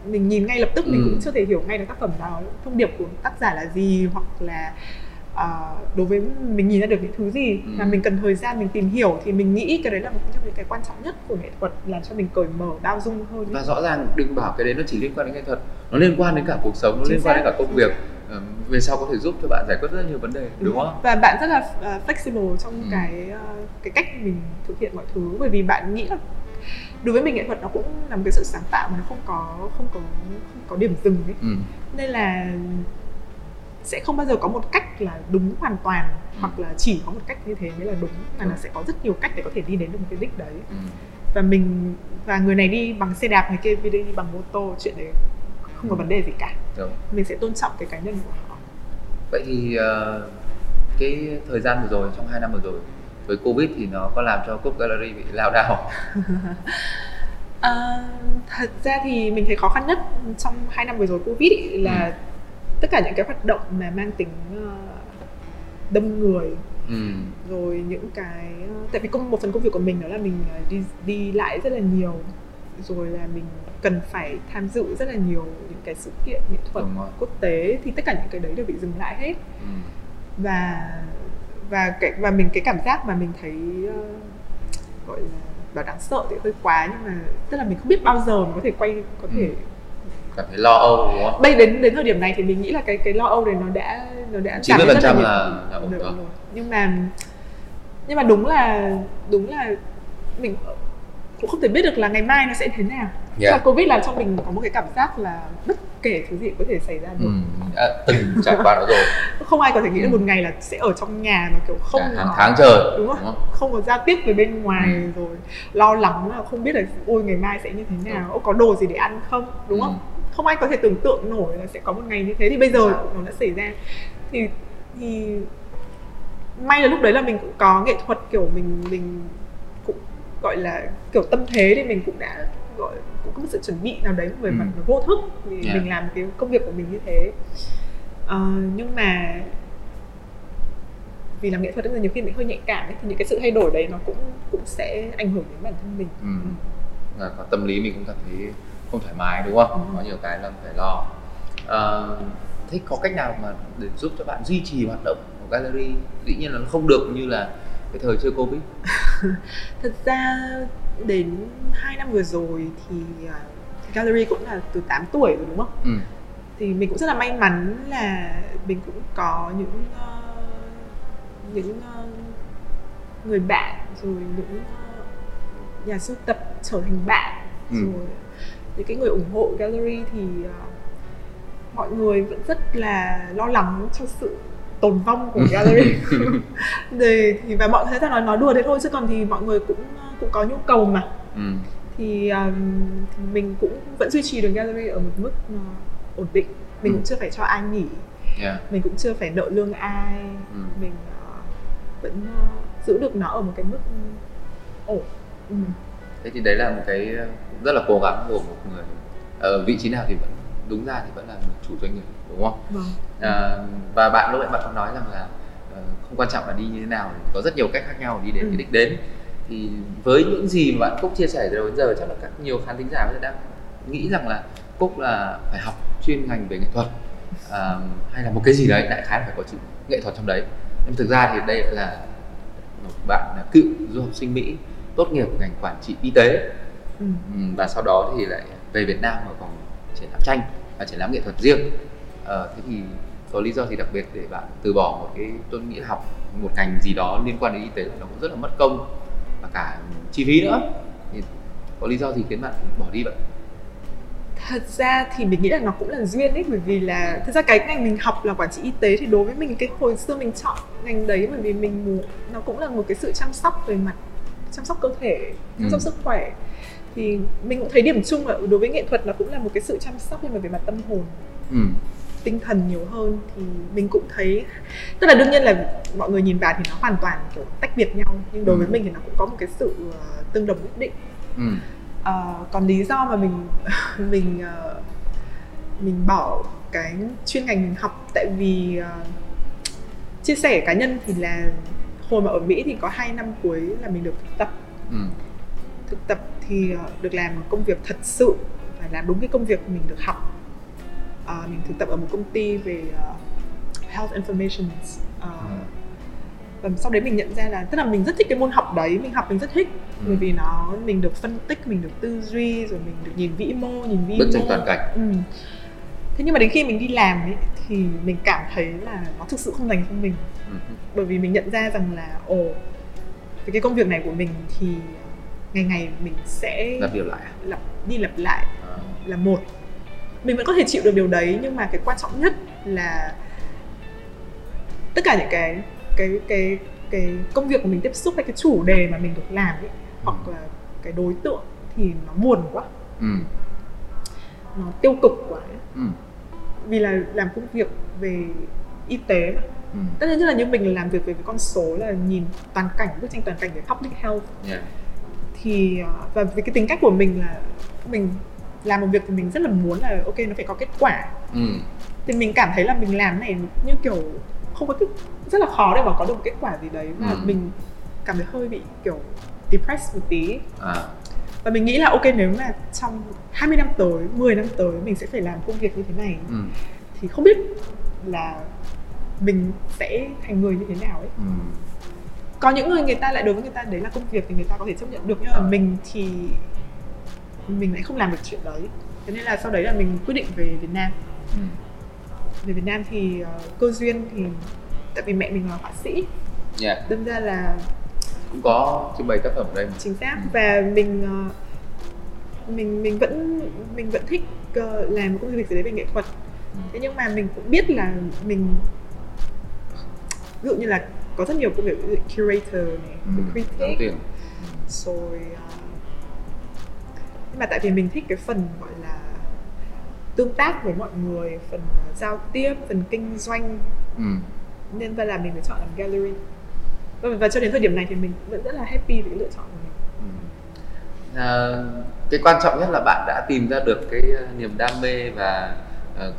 mình nhìn ngay lập tức, mình cũng chưa thể hiểu ngay được tác phẩm đó, thông điệp của tác giả là gì, hoặc là đối với mình nhìn ra được những thứ gì mà mình cần thời gian mình tìm hiểu, thì mình nghĩ cái đấy là một trong những cái quan trọng nhất của nghệ thuật, làm cho mình cởi mở, bao dung hơn. Và rõ ràng đừng bảo cái đấy nó chỉ liên quan đến nghệ thuật, nó liên quan đến cả cuộc sống, nó liên quan đến cả công việc, về sau có thể giúp cho bạn giải quyết rất nhiều vấn đề, đúng không? Và bạn rất là flexible trong cái cách mình thực hiện mọi thứ, bởi vì bạn nghĩ là đối với mình nghệ thuật nó cũng là một cái sự sáng tạo mà nó không có điểm dừng ấy, nên là sẽ không bao giờ có một cách là đúng hoàn toàn, hoặc là chỉ có một cách như thế mới là đúng, mà nó sẽ có rất nhiều cách để có thể đi đến được một cái đích đấy. Và mình và người này đi bằng xe đạp, người kia đi bằng mô tô, chuyện đấy không có vấn đề gì cả. Mình sẽ tôn trọng cái cá nhân của họ. Vậy thì cái thời gian vừa rồi, trong 2 năm vừa rồi với Covid thì nó có làm cho CUC Gallery bị lao đao? Thật ra thì mình thấy khó khăn nhất trong 2 năm vừa rồi Covid ý, là tất cả những cái hoạt động mà mang tính đông người, rồi những cái tại vì một phần công việc của mình đó là mình đi lại rất là nhiều, rồi là mình cần phải tham dự rất là nhiều những cái sự kiện nghệ thuật quốc tế, thì tất cả những cái đấy đều bị dừng lại hết. Và mình cái cảm giác mà mình thấy gọi là bảo đáng sợ thì hơi quá, nhưng mà tức là mình không biết bao giờ mình có thể cảm thấy lo âu, đúng không? Bây đến thời điểm này thì mình nghĩ là cái lo âu này nó đã 90% là ổn rồi. Nhưng mà đúng là mình cũng không thể biết được là ngày mai nó sẽ thế nào. Sau Covid làm cho mình có một cái cảm giác là bất kể thứ gì có thể xảy ra được. Từng trải qua đó rồi. Không ai có thể nghĩ là một ngày là sẽ ở trong nhà mà kiểu không hàng tháng trời, đúng không? Không có giao tiếp với bên ngoài, rồi lo lắng là không biết là ôi ngày mai sẽ như thế nào, có đồ gì để ăn không, đúng không? Không ai có thể tưởng tượng nổi là sẽ có một ngày như thế, thì bây giờ nó đã xảy ra. Thì may là lúc đấy là mình cũng có nghệ thuật, kiểu mình cũng gọi là kiểu tâm thế thì mình cũng đã cũng có một sự chuẩn bị nào đấy về mặt nó vô thức, vì mình làm cái công việc của mình như thế. Nhưng mà vì làm nghệ thuật rất nhiều khi mình hơi nhạy cảm ấy, thì những cái sự thay đổi đấy nó cũng sẽ ảnh hưởng đến bản thân mình. Tâm lý mình cũng cảm thấy không thoải mái, đúng không? Có nhiều cái là phải lo. Thế có cách nào mà để giúp cho bạn duy trì hoạt động của gallery? Dĩ nhiên là nó không được như là cái thời chưa Covid. Thật ra đến 2 năm vừa rồi thì gallery cũng là từ 8 tuổi rồi, đúng không? Thì mình cũng rất là may mắn là mình cũng có những người bạn, rồi những nhà sưu tập trở thành bạn, rồi những cái người ủng hộ gallery, thì mọi người vẫn rất là lo lắng cho sự tồn vong của gallery. Và mọi người nói đùa thế thôi, chứ còn thì mọi người cũng có nhu cầu mà. Thì mình cũng vẫn duy trì được gallery ở một mức ổn định. Mình cũng chưa phải cho ai nghỉ, mình cũng chưa phải nợ lương ai, mình vẫn giữ được nó ở một cái mức ổn. Thế thì đấy là một cái rất là cố gắng của một người ở vị trí nào, thì vẫn đúng ra thì vẫn là một chủ doanh nghiệp, đúng không? Và bạn lúc nãy bạn có nói rằng là không quan trọng là đi như thế nào, có rất nhiều cách khác nhau đi đến cái đích đến. Thì với những gì mà bạn Cúc chia sẻ rồi đến giờ, chắc là các nhiều khán thính giả đang nghĩ rằng là Cúc là phải học chuyên ngành về nghệ thuật, hay là một cái gì đấy đại khái phải có chữ nghệ thuật trong đấy, nhưng thực ra thì đây là một bạn là cựu du học sinh Mỹ, tốt nghiệp ngành quản trị y tế, và sau đó thì lại về Việt Nam mà còn triển lãm tranh và triển lãm nghệ thuật riêng. Thế thì có lý do gì đặc biệt để bạn từ bỏ một cái, tôi nghĩ là học một ngành gì đó liên quan đến y tế là nó cũng rất là mất công và cả chi phí nữa, thì có lý do gì khiến bạn bỏ đi vậy? Thật ra thì mình nghĩ là nó cũng là duyên ấy, bởi vì là thực ra cái ngành mình học là quản trị y tế thì đối với mình cái hồi xưa mình chọn ngành đấy bởi vì mình nó cũng là một cái sự chăm sóc về mặt chăm sóc cơ thể, chăm sóc sức khỏe, thì mình cũng thấy điểm chung là đối với nghệ thuật nó cũng là một cái sự chăm sóc nhưng mà về mặt tâm hồn, tinh thần nhiều hơn. Thì mình cũng thấy, tức là đương nhiên là mọi người nhìn vào thì nó hoàn toàn kiểu tách biệt nhau, nhưng đối với mình thì nó cũng có một cái sự tương đồng nhất định. Còn lý do mà mình bỏ cái chuyên ngành mình học, tại vì chia sẻ cá nhân thì là hồi mà ở Mỹ thì có 2 năm cuối là mình được thực tập. Thực tập thì được làm một công việc thật sự, phải làm đúng cái công việc mình được học. Mình thực tập ở một công ty về health information. Và sau đấy mình nhận ra là, tức là mình rất thích cái môn học đấy, mình học mình rất thích, bởi vì nó mình được phân tích, mình được tư duy, rồi mình được nhìn vĩ mô, bức tranh toàn cảnh. Thế nhưng mà đến khi mình đi làm ấy, thì mình cảm thấy là nó thực sự không dành cho mình. Bởi vì mình nhận ra rằng là cái công việc này của mình thì ngày ngày mình sẽ lặp đi lặp lại là một. Mình vẫn có thể chịu được điều đấy, nhưng mà cái quan trọng nhất là tất cả những cái công việc của mình tiếp xúc với cái chủ đề mà mình được làm ấy, hoặc là cái đối tượng thì nó buồn quá, nó tiêu cực quá. Vì là làm công việc về y tế, tất nhiên là như mình làm việc về cái con số là nhìn toàn cảnh, bức tranh toàn cảnh về public health. Thì và vì cái tính cách của mình là mình làm một việc thì mình rất là muốn là ok nó phải có kết quả. Thì mình cảm thấy là mình làm này như kiểu không có rất là khó để mà có được một kết quả gì đấy, và mình cảm thấy hơi bị kiểu depressed một tí. Và mình nghĩ là ok nếu mà trong 20 năm tới, 10 năm tới mình sẽ phải làm công việc như thế này, thì không biết là mình sẽ thành người như thế nào ấy. Có những người ta lại đối với người ta đấy là công việc thì người ta có thể chấp nhận được, nhưng mà mình thì mình lại không làm được chuyện đấy. Thế nên là sau đấy là mình quyết định về Việt Nam. Về Việt Nam thì cơ duyên thì tại vì mẹ mình là họa sĩ, đâm ra là cũng có trưng bày tác phẩm ở đây mà. Chính xác. Và mình vẫn thích làm một công việc gì đấy về nghệ thuật. Thế nhưng mà mình cũng biết là mình, ví dụ như là có rất nhiều công việc ví dụ curator này, critic, rồi nhưng mà tại vì mình thích cái phần gọi là tương tác với mọi người, phần giao tiếp, phần kinh doanh, nên vậy là mình phải chọn làm gallery. Và cho đến thời điểm này thì mình vẫn rất là happy với lựa chọn của mình. Cái quan trọng nhất là bạn đã tìm ra được cái niềm đam mê và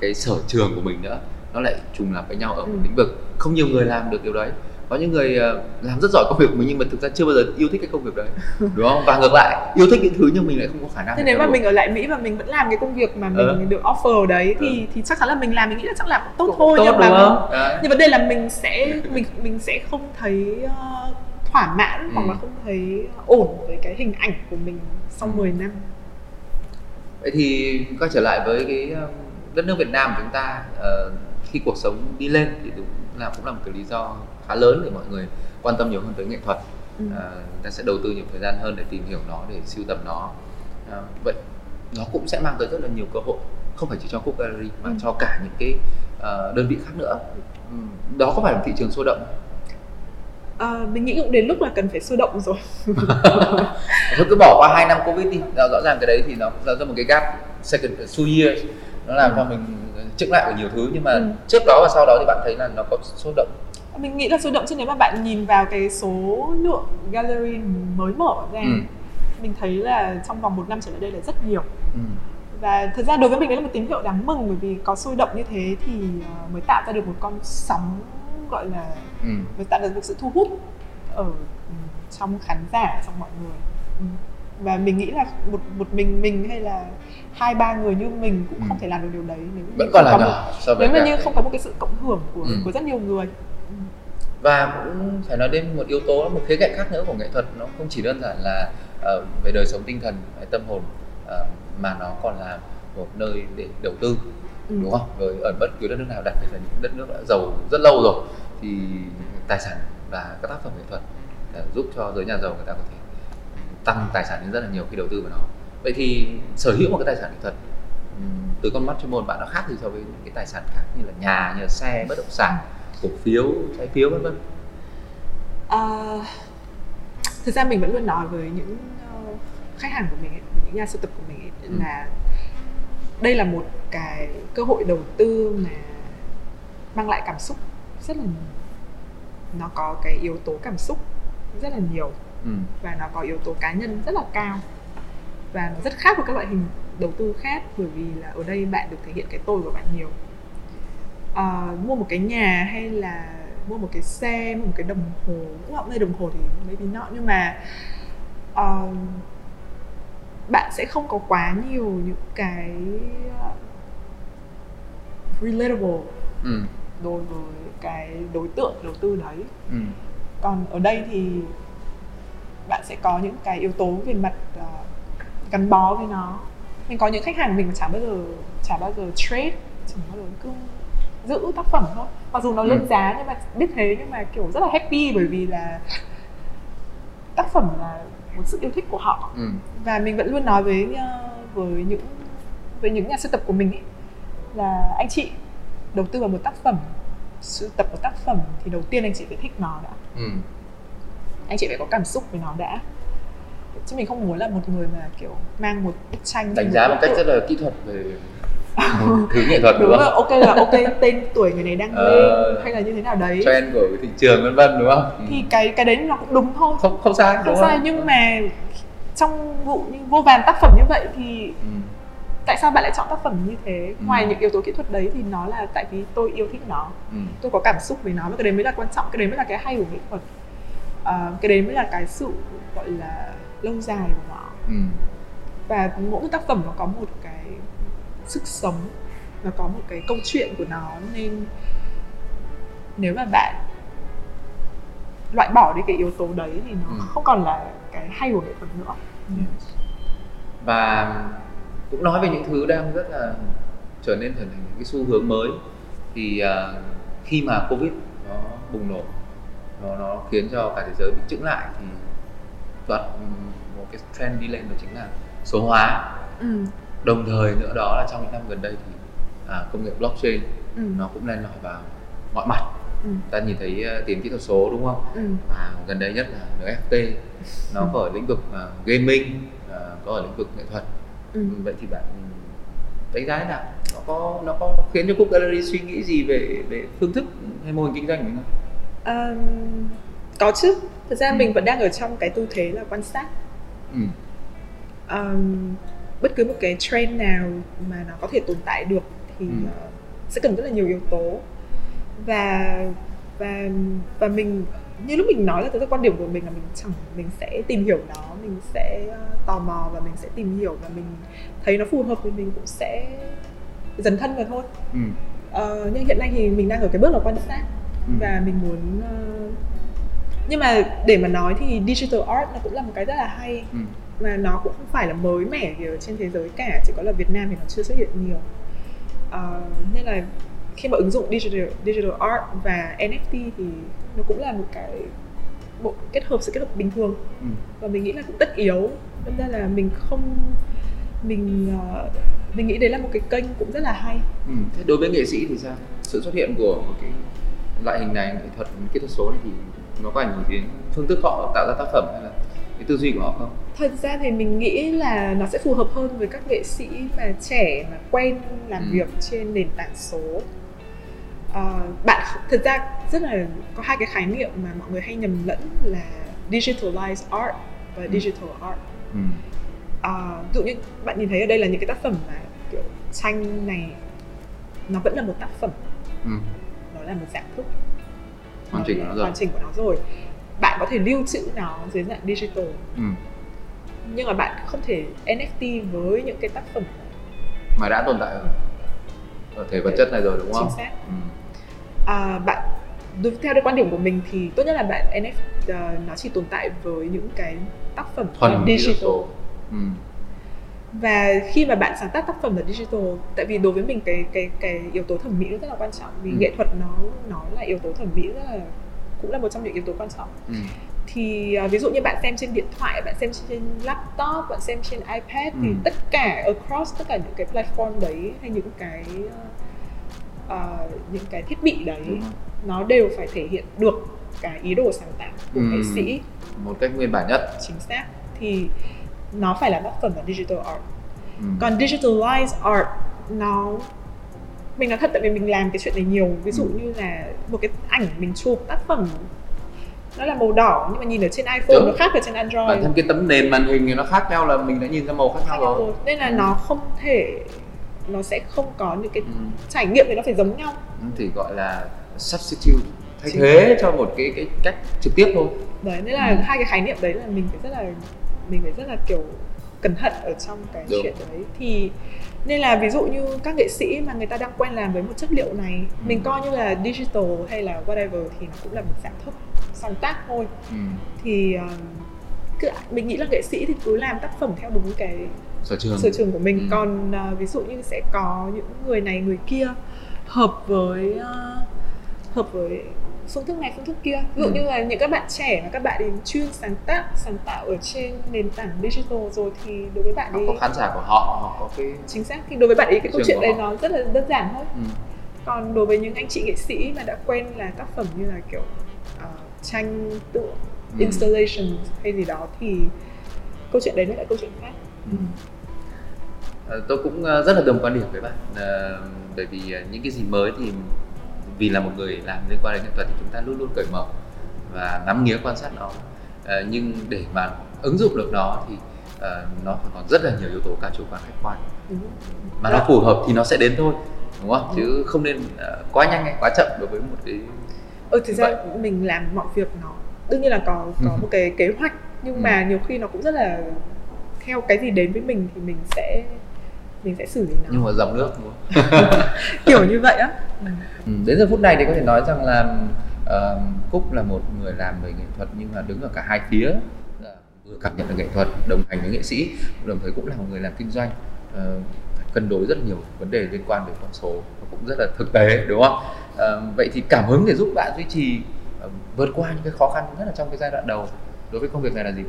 cái sở trường của mình nữa, nó lại trùng lặp với nhau ở một lĩnh vực. Không nhiều người làm được điều đấy. Có những người làm rất giỏi công việc của mình nhưng mà thực ra chưa bao giờ yêu thích cái công việc đấy, đúng không? Và ngược lại, yêu thích những thứ nhưng mình lại không có khả năng. Thế nếu mà mình ở lại Mỹ và mình vẫn làm cái công việc mà mình được offer đấy thì chắc chắn là mình làm, mình nghĩ là chắc làm cũng tốt thôi, nhưng mà vấn đề là mình sẽ không thấy thỏa mãn hoặc là không thấy ổn với cái hình ảnh của mình sau 10 năm. Vậy thì quay trở lại với cái đất nước Việt Nam của chúng ta, khi cuộc sống đi lên thì cũng là một cái lý do khá lớn để mọi người quan tâm nhiều hơn tới nghệ thuật. Người ta sẽ đầu tư nhiều thời gian hơn để tìm hiểu nó, để sưu tầm nó. Vậy nó cũng sẽ mang tới rất là nhiều cơ hội, không phải chỉ cho CUC Gallery mà cho cả những cái đơn vị khác nữa. Đó có phải là thị trường sôi động? Mình nghĩ cũng đến lúc là cần phải sôi động rồi. Thôi cứ bỏ qua 2 năm Covid đi, rõ ràng cái đấy thì nó ra một cái gap second two years, nó làm cho mình chững lại ở nhiều thứ. Nhưng mà trước đó và sau đó thì bạn thấy là nó có sôi động? Mình nghĩ là sôi động chứ, nếu mà bạn nhìn vào cái số lượng gallery mới mở ra, mình thấy là trong vòng 1 năm trở lại đây là rất nhiều. Và thật ra đối với mình đấy là một tín hiệu đáng mừng, bởi vì có sôi động như thế thì mới tạo ra được một con sóng, gọi là mới tạo ra được sự thu hút ở trong khán giả, trong mọi người. Và mình nghĩ là một mình hay là 2-3 người như mình cũng không thể làm được điều đấy nếu mà không có một cái sự cộng hưởng của rất nhiều người. Và cũng phải nói đến một yếu tố, một khía cạnh khác nữa của nghệ thuật, nó không chỉ đơn giản là về đời sống tinh thần, về tâm hồn, mà nó còn là một nơi để đầu tư, đúng không? Rồi ở bất cứ đất nước nào, đặc biệt là những đất nước đã giàu rất lâu rồi, thì tài sản và các tác phẩm nghệ thuật giúp cho giới nhà giàu người ta có thể tăng tài sản lên rất là nhiều khi đầu tư vào nó. Vậy thì sở hữu một cái tài sản nghệ thuật Với con matrimony bạn nó khác thì so với những cái tài sản khác như là nhà, như là xe, bất động sản, cổ phiếu, trái phiếu vân vân. Thực ra mình vẫn luôn nói với những khách hàng của mình ấy, những nhà sưu tập của mình ấy, là đây là một cái cơ hội đầu tư mà mang lại cảm xúc rất là, nó có cái yếu tố cảm xúc rất là nhiều và nó có yếu tố cá nhân rất là cao, và nó rất khác với các loại hình đầu tư khác, bởi vì là ở đây bạn được thể hiện cái tôi của bạn nhiều. Mua một cái nhà hay là mua một cái xe, mua một cái đồng hồ, cũng nơi đồng hồ thì maybe not, nhưng mà bạn sẽ không có quá nhiều những cái relatable đối với cái đối tượng đầu tư đấy. Còn ở đây thì bạn sẽ có những cái yếu tố về mặt gắn bó với nó. Mình có những khách hàng mình mà chả bao giờ trade, chỉ bao giờ cứ giữ tác phẩm thôi, mặc dù nó lên giá nhưng mà biết thế, nhưng mà kiểu rất là happy, bởi vì là tác phẩm là một sự yêu thích của họ. Và mình vẫn luôn nói với những nhà sưu tập của mình ấy, là anh chị đầu tư vào một tác phẩm, sưu tập một tác phẩm thì đầu tiên anh chị phải thích nó đã, anh chị phải có cảm xúc với nó đã, chứ mình không muốn là một người mà kiểu mang một bức tranh đánh giá một cách rất là kỹ thuật về thứ nghệ thuật, đúng không? Ok, là ok tên tuổi người này đang lên hay là như thế nào đấy, trend của thị trường vân vân, đúng không? Thì cái đấy nó cũng đúng thôi, không sai, không sai, không? Nhưng mà trong vụ như vô vàn tác phẩm như vậy thì tại sao bạn lại chọn tác phẩm như thế? Ngoài những yếu tố kỹ thuật đấy thì nó là tại vì tôi yêu thích nó, tôi có cảm xúc với nó, và cái đấy mới là quan trọng, cái đấy mới là cái hay của nghệ thuật, cái đấy mới là cái sự gọi là lâu dài của nó. Và mỗi tác phẩm nó có một cái sức sống, nó có một cái câu chuyện của nó, nên nếu mà bạn loại bỏ đi cái yếu tố đấy thì nó không còn là cái hay của nghệ thuật nữa. Và cũng nói về những thứ đang rất là trở thành những cái xu hướng mới, thì khi mà Covid nó bùng nổ, nó khiến cho cả thế giới bị chững lại, thì một cái trend đi lên đó chính là số hóa. Đồng thời nữa đó là trong những năm gần đây thì công nghệ blockchain nó cũng len lỏi vào mọi mặt. Ta nhìn thấy tiền kỹ thuật số, đúng không? Và gần đây nhất là NFT, nó có ở lĩnh vực gaming, có ở lĩnh vực nghệ thuật. Vậy thì bạn đánh giá thế nào? Nó có khiến cho CUC Gallery suy nghĩ gì về phương thức hay mô hình kinh doanh của nó? Có chứ. Thực ra mình vẫn đang ở trong cái tư thế là quan sát. Bất cứ một cái trend nào mà nó có thể tồn tại được thì sẽ cần rất là nhiều yếu tố, và mình như lúc mình nói là thực ra quan điểm của mình là mình sẽ tìm hiểu nó, mình sẽ tò mò và mình sẽ tìm hiểu, và mình thấy nó phù hợp thì mình cũng sẽ dấn thân vào thôi. Nhưng hiện nay thì mình đang ở cái bước là quan sát, và mình muốn nhưng mà để mà nói thì digital art nó cũng là một cái rất là hay, mà nó cũng không phải là mới mẻ gì ở trên thế giới cả, chỉ có là Việt Nam thì nó chưa xuất hiện nhiều. Nên là khi mà ứng dụng digital art và NFT thì nó cũng là một cái bộ sự kết hợp bình thường, và mình nghĩ là cũng tất yếu. Nên là mình nghĩ đấy là một cái kênh cũng rất là hay. Thế đối với nghệ sĩ thì sao? Sự xuất hiện của một cái loại hình này, nghệ thuật kỹ thuật số này thì nó có ảnh hưởng đến phương thức họ tạo ra tác phẩm hay là cái tư duy của họ không? Thật ra thì mình nghĩ là nó sẽ phù hợp hơn với các nghệ sĩ mà trẻ mà quen làm việc trên nền tảng số. Thật ra rất là có hai cái khái niệm mà mọi người hay nhầm lẫn là digitalized art và digital art. Ví dụ như bạn nhìn thấy ở đây là những cái tác phẩm mà kiểu tranh này, nó vẫn là một tác phẩm, nó là một dạng thức hoàn chỉnh của nó rồi, bạn có thể lưu trữ nó dưới dạng digital, nhưng mà bạn không thể NFT với những cái tác phẩm mà đã tồn tại ở thể vật chất này rồi, đúng không? Chính xác. Bạn theo cái quan điểm của mình thì tốt nhất là bạn NFT nó chỉ tồn tại với những cái tác phẩm thuần digital. Và khi mà bạn sáng tác tác phẩm là digital, tại vì đối với mình cái yếu tố thẩm mỹ rất là quan trọng, vì nghệ thuật nó là yếu tố thẩm mỹ rất là, cũng là một trong những yếu tố quan trọng. thì ví dụ như bạn xem trên điện thoại, bạn xem trên laptop, bạn xem trên iPad thì tất cả across tất cả những cái platform đấy hay những cái thiết bị đấy nó đều phải thể hiện được cái ý đồ sáng tạo của nghệ sĩ một cách nguyên bản nhất. Chính xác, thì nó phải là tác phẩm là digital art. Còn digitalized art nó, mình nói thật tại vì mình làm cái chuyện này nhiều, ví dụ như là một cái ảnh mình chụp tác phẩm nó là màu đỏ nhưng mà nhìn ở trên iPhone nó khác ở trên Android. Bản thân cái tấm nền màn hình nó khác nhau là mình đã nhìn ra màu khác nhau rồi. Nên là nó không thể, nó sẽ không có những cái trải nghiệm thì nó phải giống nhau. Thì gọi là substitute, thay thế cho một cái cách trực tiếp thôi. Đấy, nên là hai cái khái niệm đấy là mình phải rất là kiểu cẩn thận ở trong cái chuyện đấy. Thì nên là ví dụ như các nghệ sĩ mà người ta đang quen làm với một chất liệu này, mình coi như là digital hay là whatever thì nó cũng là một dạng thức sáng tác thôi. Thì mình nghĩ là nghệ sĩ thì cứ làm tác phẩm theo đúng cái sở trường của mình. Còn ví dụ như sẽ có những người này người kia hợp với phương thức này phương thức kia. Ví dụ như là những các bạn trẻ mà các bạn đến chuyên sáng tạo ở trên nền tảng digital rồi thì đối với bạn ấy có khán giả của họ có cái chính xác, thì đối với bạn ấy cái câu chuyện đấy nó rất là đơn giản thôi. Còn đối với những anh chị nghệ sĩ mà đã quen là tác phẩm như là kiểu tranh tượng installation hay gì đó thì câu chuyện đấy nó lại câu chuyện khác. Tôi cũng rất là đồng quan điểm với bạn, bởi vì những cái gì mới thì vì là một người làm liên quan đến nghệ thuật thì chúng ta luôn luôn cởi mở và ngắm nghía quan sát nó, nhưng để mà ứng dụng được nó thì nó còn rất là nhiều yếu tố cả chủ quan khách quan mà nó phù hợp thì nó sẽ đến thôi, đúng không? Chứ không nên quá nhanh hay quá chậm đối với một cái. Thực ra mình làm mọi việc nó đương nhiên là có một cái kế hoạch, nhưng mà nhiều khi nó cũng rất là theo cái gì đến với mình thì mình sẽ xử lý nó. Nhưng mà dòng nước đúng không? Kiểu như vậy á. Đến giờ phút này thì có thể nói rằng là Cúc là một người làm về nghệ thuật nhưng mà đứng ở cả hai phía, vừa cảm nhận được nghệ thuật, đồng hành với nghệ sĩ, đồng thời cũng là một người làm kinh doanh, cân đối rất nhiều vấn đề liên quan đến con số, nó cũng rất là thực tế, đúng không? Vậy thì cảm hứng để giúp bạn duy trì vượt qua những cái khó khăn nhất là trong cái giai đoạn đầu đối với công việc này là gì?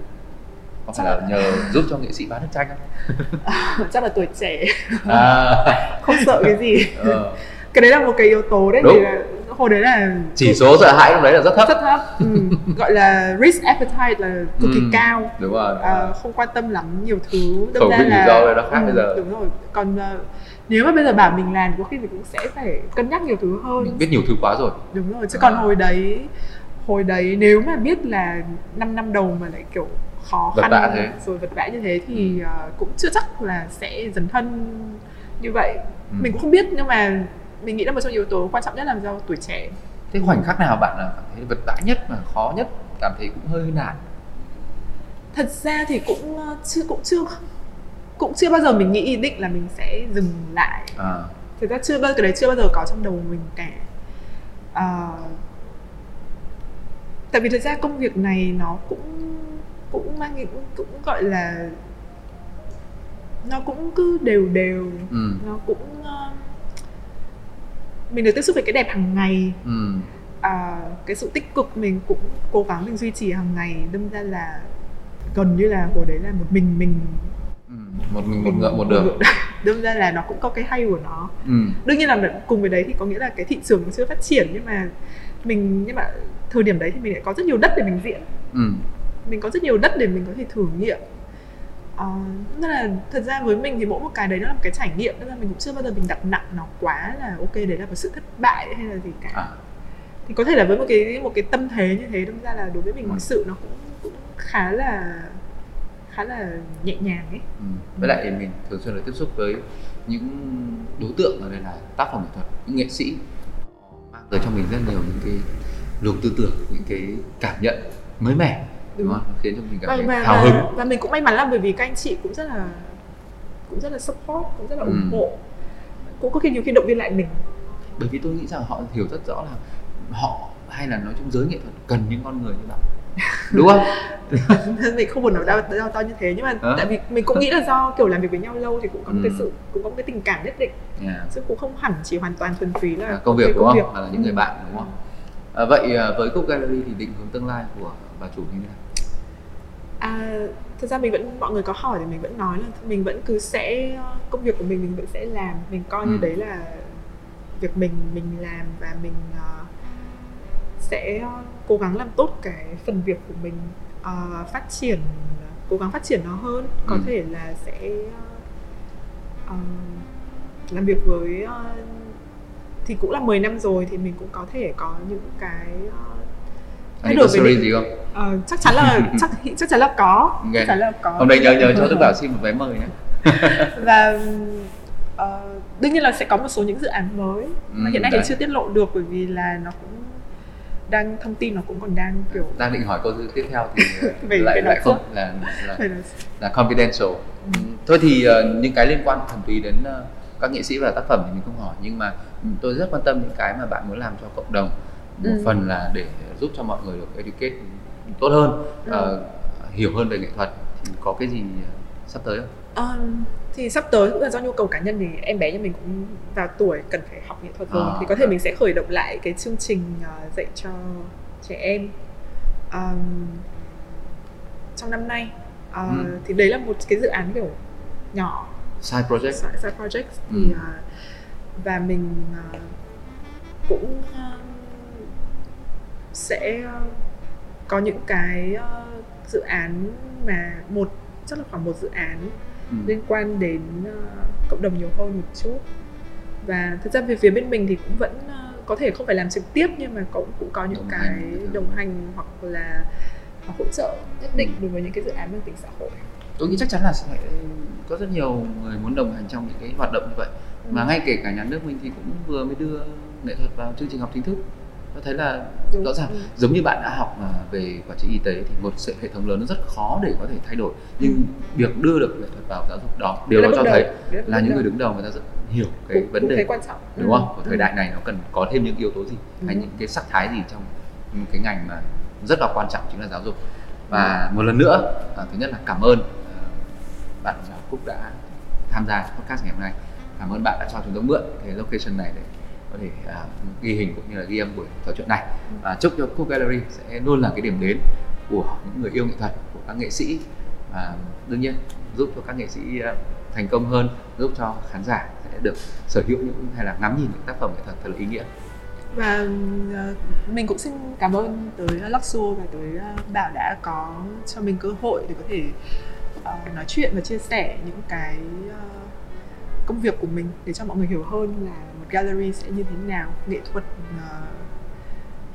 Có phải là nhờ giúp cho nghệ sĩ bán được tranh không? Chắc là tuổi trẻ không sợ cái gì. Cái đấy là một cái yếu tố đấy. Thì là, hồi đấy là chỉ số sợ hãi lúc đấy là rất thấp. Gọi là risk appetite là cực kỳ cao. Đúng rồi. Không quan tâm lắm nhiều thứ. Đâm ra là do rồi, nó khác bây giờ. Đúng rồi. Còn nếu mà bây giờ bảo mình làm có khi mình cũng sẽ phải cân nhắc nhiều thứ hơn. Mình biết nhiều thứ quá rồi. Đúng rồi. Chứ còn hồi đấy nếu mà biết là 5 năm đầu mà lại kiểu khó khăn rồi vật vã như thế thì cũng chưa chắc là sẽ dấn thân như vậy. Mình cũng không biết, nhưng mà mình nghĩ là một trong yếu tố quan trọng nhất là do tuổi trẻ. Thế khoảnh khắc nào bạn cảm thấy vật vã nhất mà khó nhất, cảm thấy cũng hơi nản? Thật ra thì cũng chưa bao giờ mình nghĩ ý định là mình sẽ dừng lại. Thật ra cái đấy chưa bao giờ có trong đầu mình cả. Tại vì thật ra công việc này nó cũng mang cũng gọi là nó cũng cứ đều, nó cũng mình được tiếp xúc với cái đẹp hàng ngày, cái sự tích cực mình cũng cố gắng mình duy trì hàng ngày, đâm ra là gần như là hồi đấy là một mình một ngựa một đường. Đâm ra là nó cũng có cái hay của nó. Đương nhiên là cùng với đấy thì có nghĩa là cái thị trường nó chưa phát triển, nhưng mà thời điểm đấy thì mình lại có rất nhiều đất để mình diễn. Mình có rất nhiều đất để mình có thể thử nghiệm. Nên là thật ra với mình thì mỗi một cái đấy nó là một cái trải nghiệm, nên là mình cũng chưa bao giờ mình đặt nặng nó quá là ok đấy là một sự thất bại hay là gì cả. Thì có thể là với một cái tâm thế như thế, đâm ra là đối với mình mọi sự nó cũng khá là nhẹ nhàng ấy. Với lại mình thường xuyên được tiếp xúc với những đối tượng ở đây là tác phẩm nghệ thuật, những nghệ sĩ mang tới cho mình rất nhiều những cái luồng tư tưởng, những cái cảm nhận mới mẻ. Đúng không? Khiến cho mình cảm thấy hào hứng. Và mình cũng may mắn là bởi vì các anh chị cũng rất là support, cũng rất là ủng hộ, cũng có khi nhiều khi động viên lại mình. Bởi vì tôi nghĩ rằng họ hiểu rất rõ là họ hay là nói chung giới nghệ thuật cần những con người như bạn, đúng không? Mình không buồn nói đau to như thế, nhưng mà tại vì mình cũng nghĩ là do kiểu làm việc với nhau lâu thì cũng có một cái sự, cũng có một cái tình cảm nhất định, chứ cũng không hẳn chỉ hoàn toàn thuần túy là công việc, đúng không? Là những người bạn, đúng không? Vậy với CUC Gallery thì định hướng tương lai của bà chủ như thế nào? Thực ra mình vẫn, mọi người có hỏi thì mình vẫn nói là mình vẫn cứ sẽ, công việc của mình vẫn sẽ làm, mình coi như đấy là việc mình làm, và mình sẽ cố gắng làm tốt cái phần việc của mình, phát triển, cố gắng phát triển nó hơn, có thể là sẽ làm việc với thì cũng là 10 năm rồi thì mình cũng có thể có những cái thay đổi về gì không? Chắc chắn là có. Okay. Chắc chắn là có. Hôm nay nhớ cho Đức Bảo xin một vé mời nhé. Và đương nhiên là sẽ có một số những dự án mới mà hiện nay thì chưa tiết lộ được, bởi vì là nó cũng đang, thông tin nó cũng còn đang kiểu, đang định hỏi câu tiếp theo thì lại không là confidential. Thôi thì những cái liên quan thẩm phí đến các nghệ sĩ và tác phẩm thì mình không hỏi, nhưng mà tôi rất quan tâm những cái mà bạn muốn làm cho cộng đồng. Một phần là để giúp cho mọi người được educate tốt hơn, hiểu hơn về nghệ thuật, thì có cái gì sắp tới không? Thì sắp tới cũng là do nhu cầu cá nhân, thì em bé nhà mình cũng vào tuổi cần phải học nghệ thuật rồi, thì có thể mình sẽ khởi động lại cái chương trình dạy cho trẻ em trong năm nay. Thì đấy là một cái dự án kiểu nhỏ, side project thì và mình cũng sẽ có những cái dự án mà chắc là khoảng một dự án liên quan đến cộng đồng nhiều hơn một chút. Và thực ra về phía bên mình thì cũng vẫn có thể không phải làm trực tiếp, nhưng mà cũng có những đồng hành hoặc là hỗ trợ nhất định đối với những cái dự án mang tính xã hội. Tôi nghĩ chắc chắn là sẽ có rất nhiều người muốn đồng hành trong những cái hoạt động như vậy, mà ngay kể cả nhà nước mình thì cũng vừa mới đưa nghệ thuật vào chương trình học chính thức. Tôi thấy là rõ ràng giống như bạn đã học về quản trị y tế thì một sự hệ thống lớn nó rất khó để có thể thay đổi, nhưng việc đưa được nghệ thuật vào giáo dục đó, điều đó cho thấy là những người đứng đầu người ta rất hiểu cái vấn đề quan trọng, đúng không? Của thời đại này nó cần có thêm những yếu tố gì hay những cái sắc thái gì trong cái ngành mà rất là quan trọng chính là giáo dục. Và một lần nữa, thứ nhất là cảm ơn bạn Cúc đã tham gia podcast ngày hôm nay, cảm ơn bạn đã cho chúng tôi mượn cái location này để có thể ghi hình cũng như là ghi âm buổi trò chuyện này. Và chúc cho CUC Gallery sẽ luôn là cái điểm đến của những người yêu nghệ thuật, của các nghệ sĩ, và đương nhiên giúp cho các nghệ sĩ thành công hơn, giúp cho khán giả sẽ được sở hữu những hay là ngắm nhìn những tác phẩm nghệ thuật thật là ý nghĩa. Và mình cũng xin cảm ơn tới Luxo và tới Bảo đã có cho mình cơ hội để có thể nói chuyện và chia sẻ những cái công việc của mình để cho mọi người hiểu hơn là một gallery sẽ như thế nào, nghệ thuật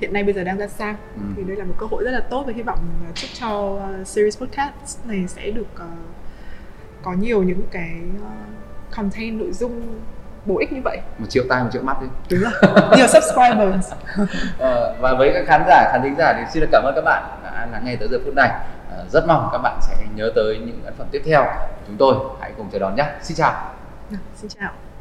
hiện nay bây giờ đang ra sao. Thì đây là một cơ hội rất là tốt, và hy vọng chúc cho series podcast này sẽ được có nhiều những cái content, nội dung bổ ích như vậy. 1 triệu tai, 1 triệu mắt đi. Đúng rồi, nhiều subscribers. Và với các khán giả, khán thính giả thì xin được cảm ơn các bạn đã lắng nghe tới giờ phút này. Rất mong các bạn sẽ nhớ tới những ấn phẩm tiếp theo. Chúng tôi hãy cùng chờ đón nhé. Xin chào. Xin chào.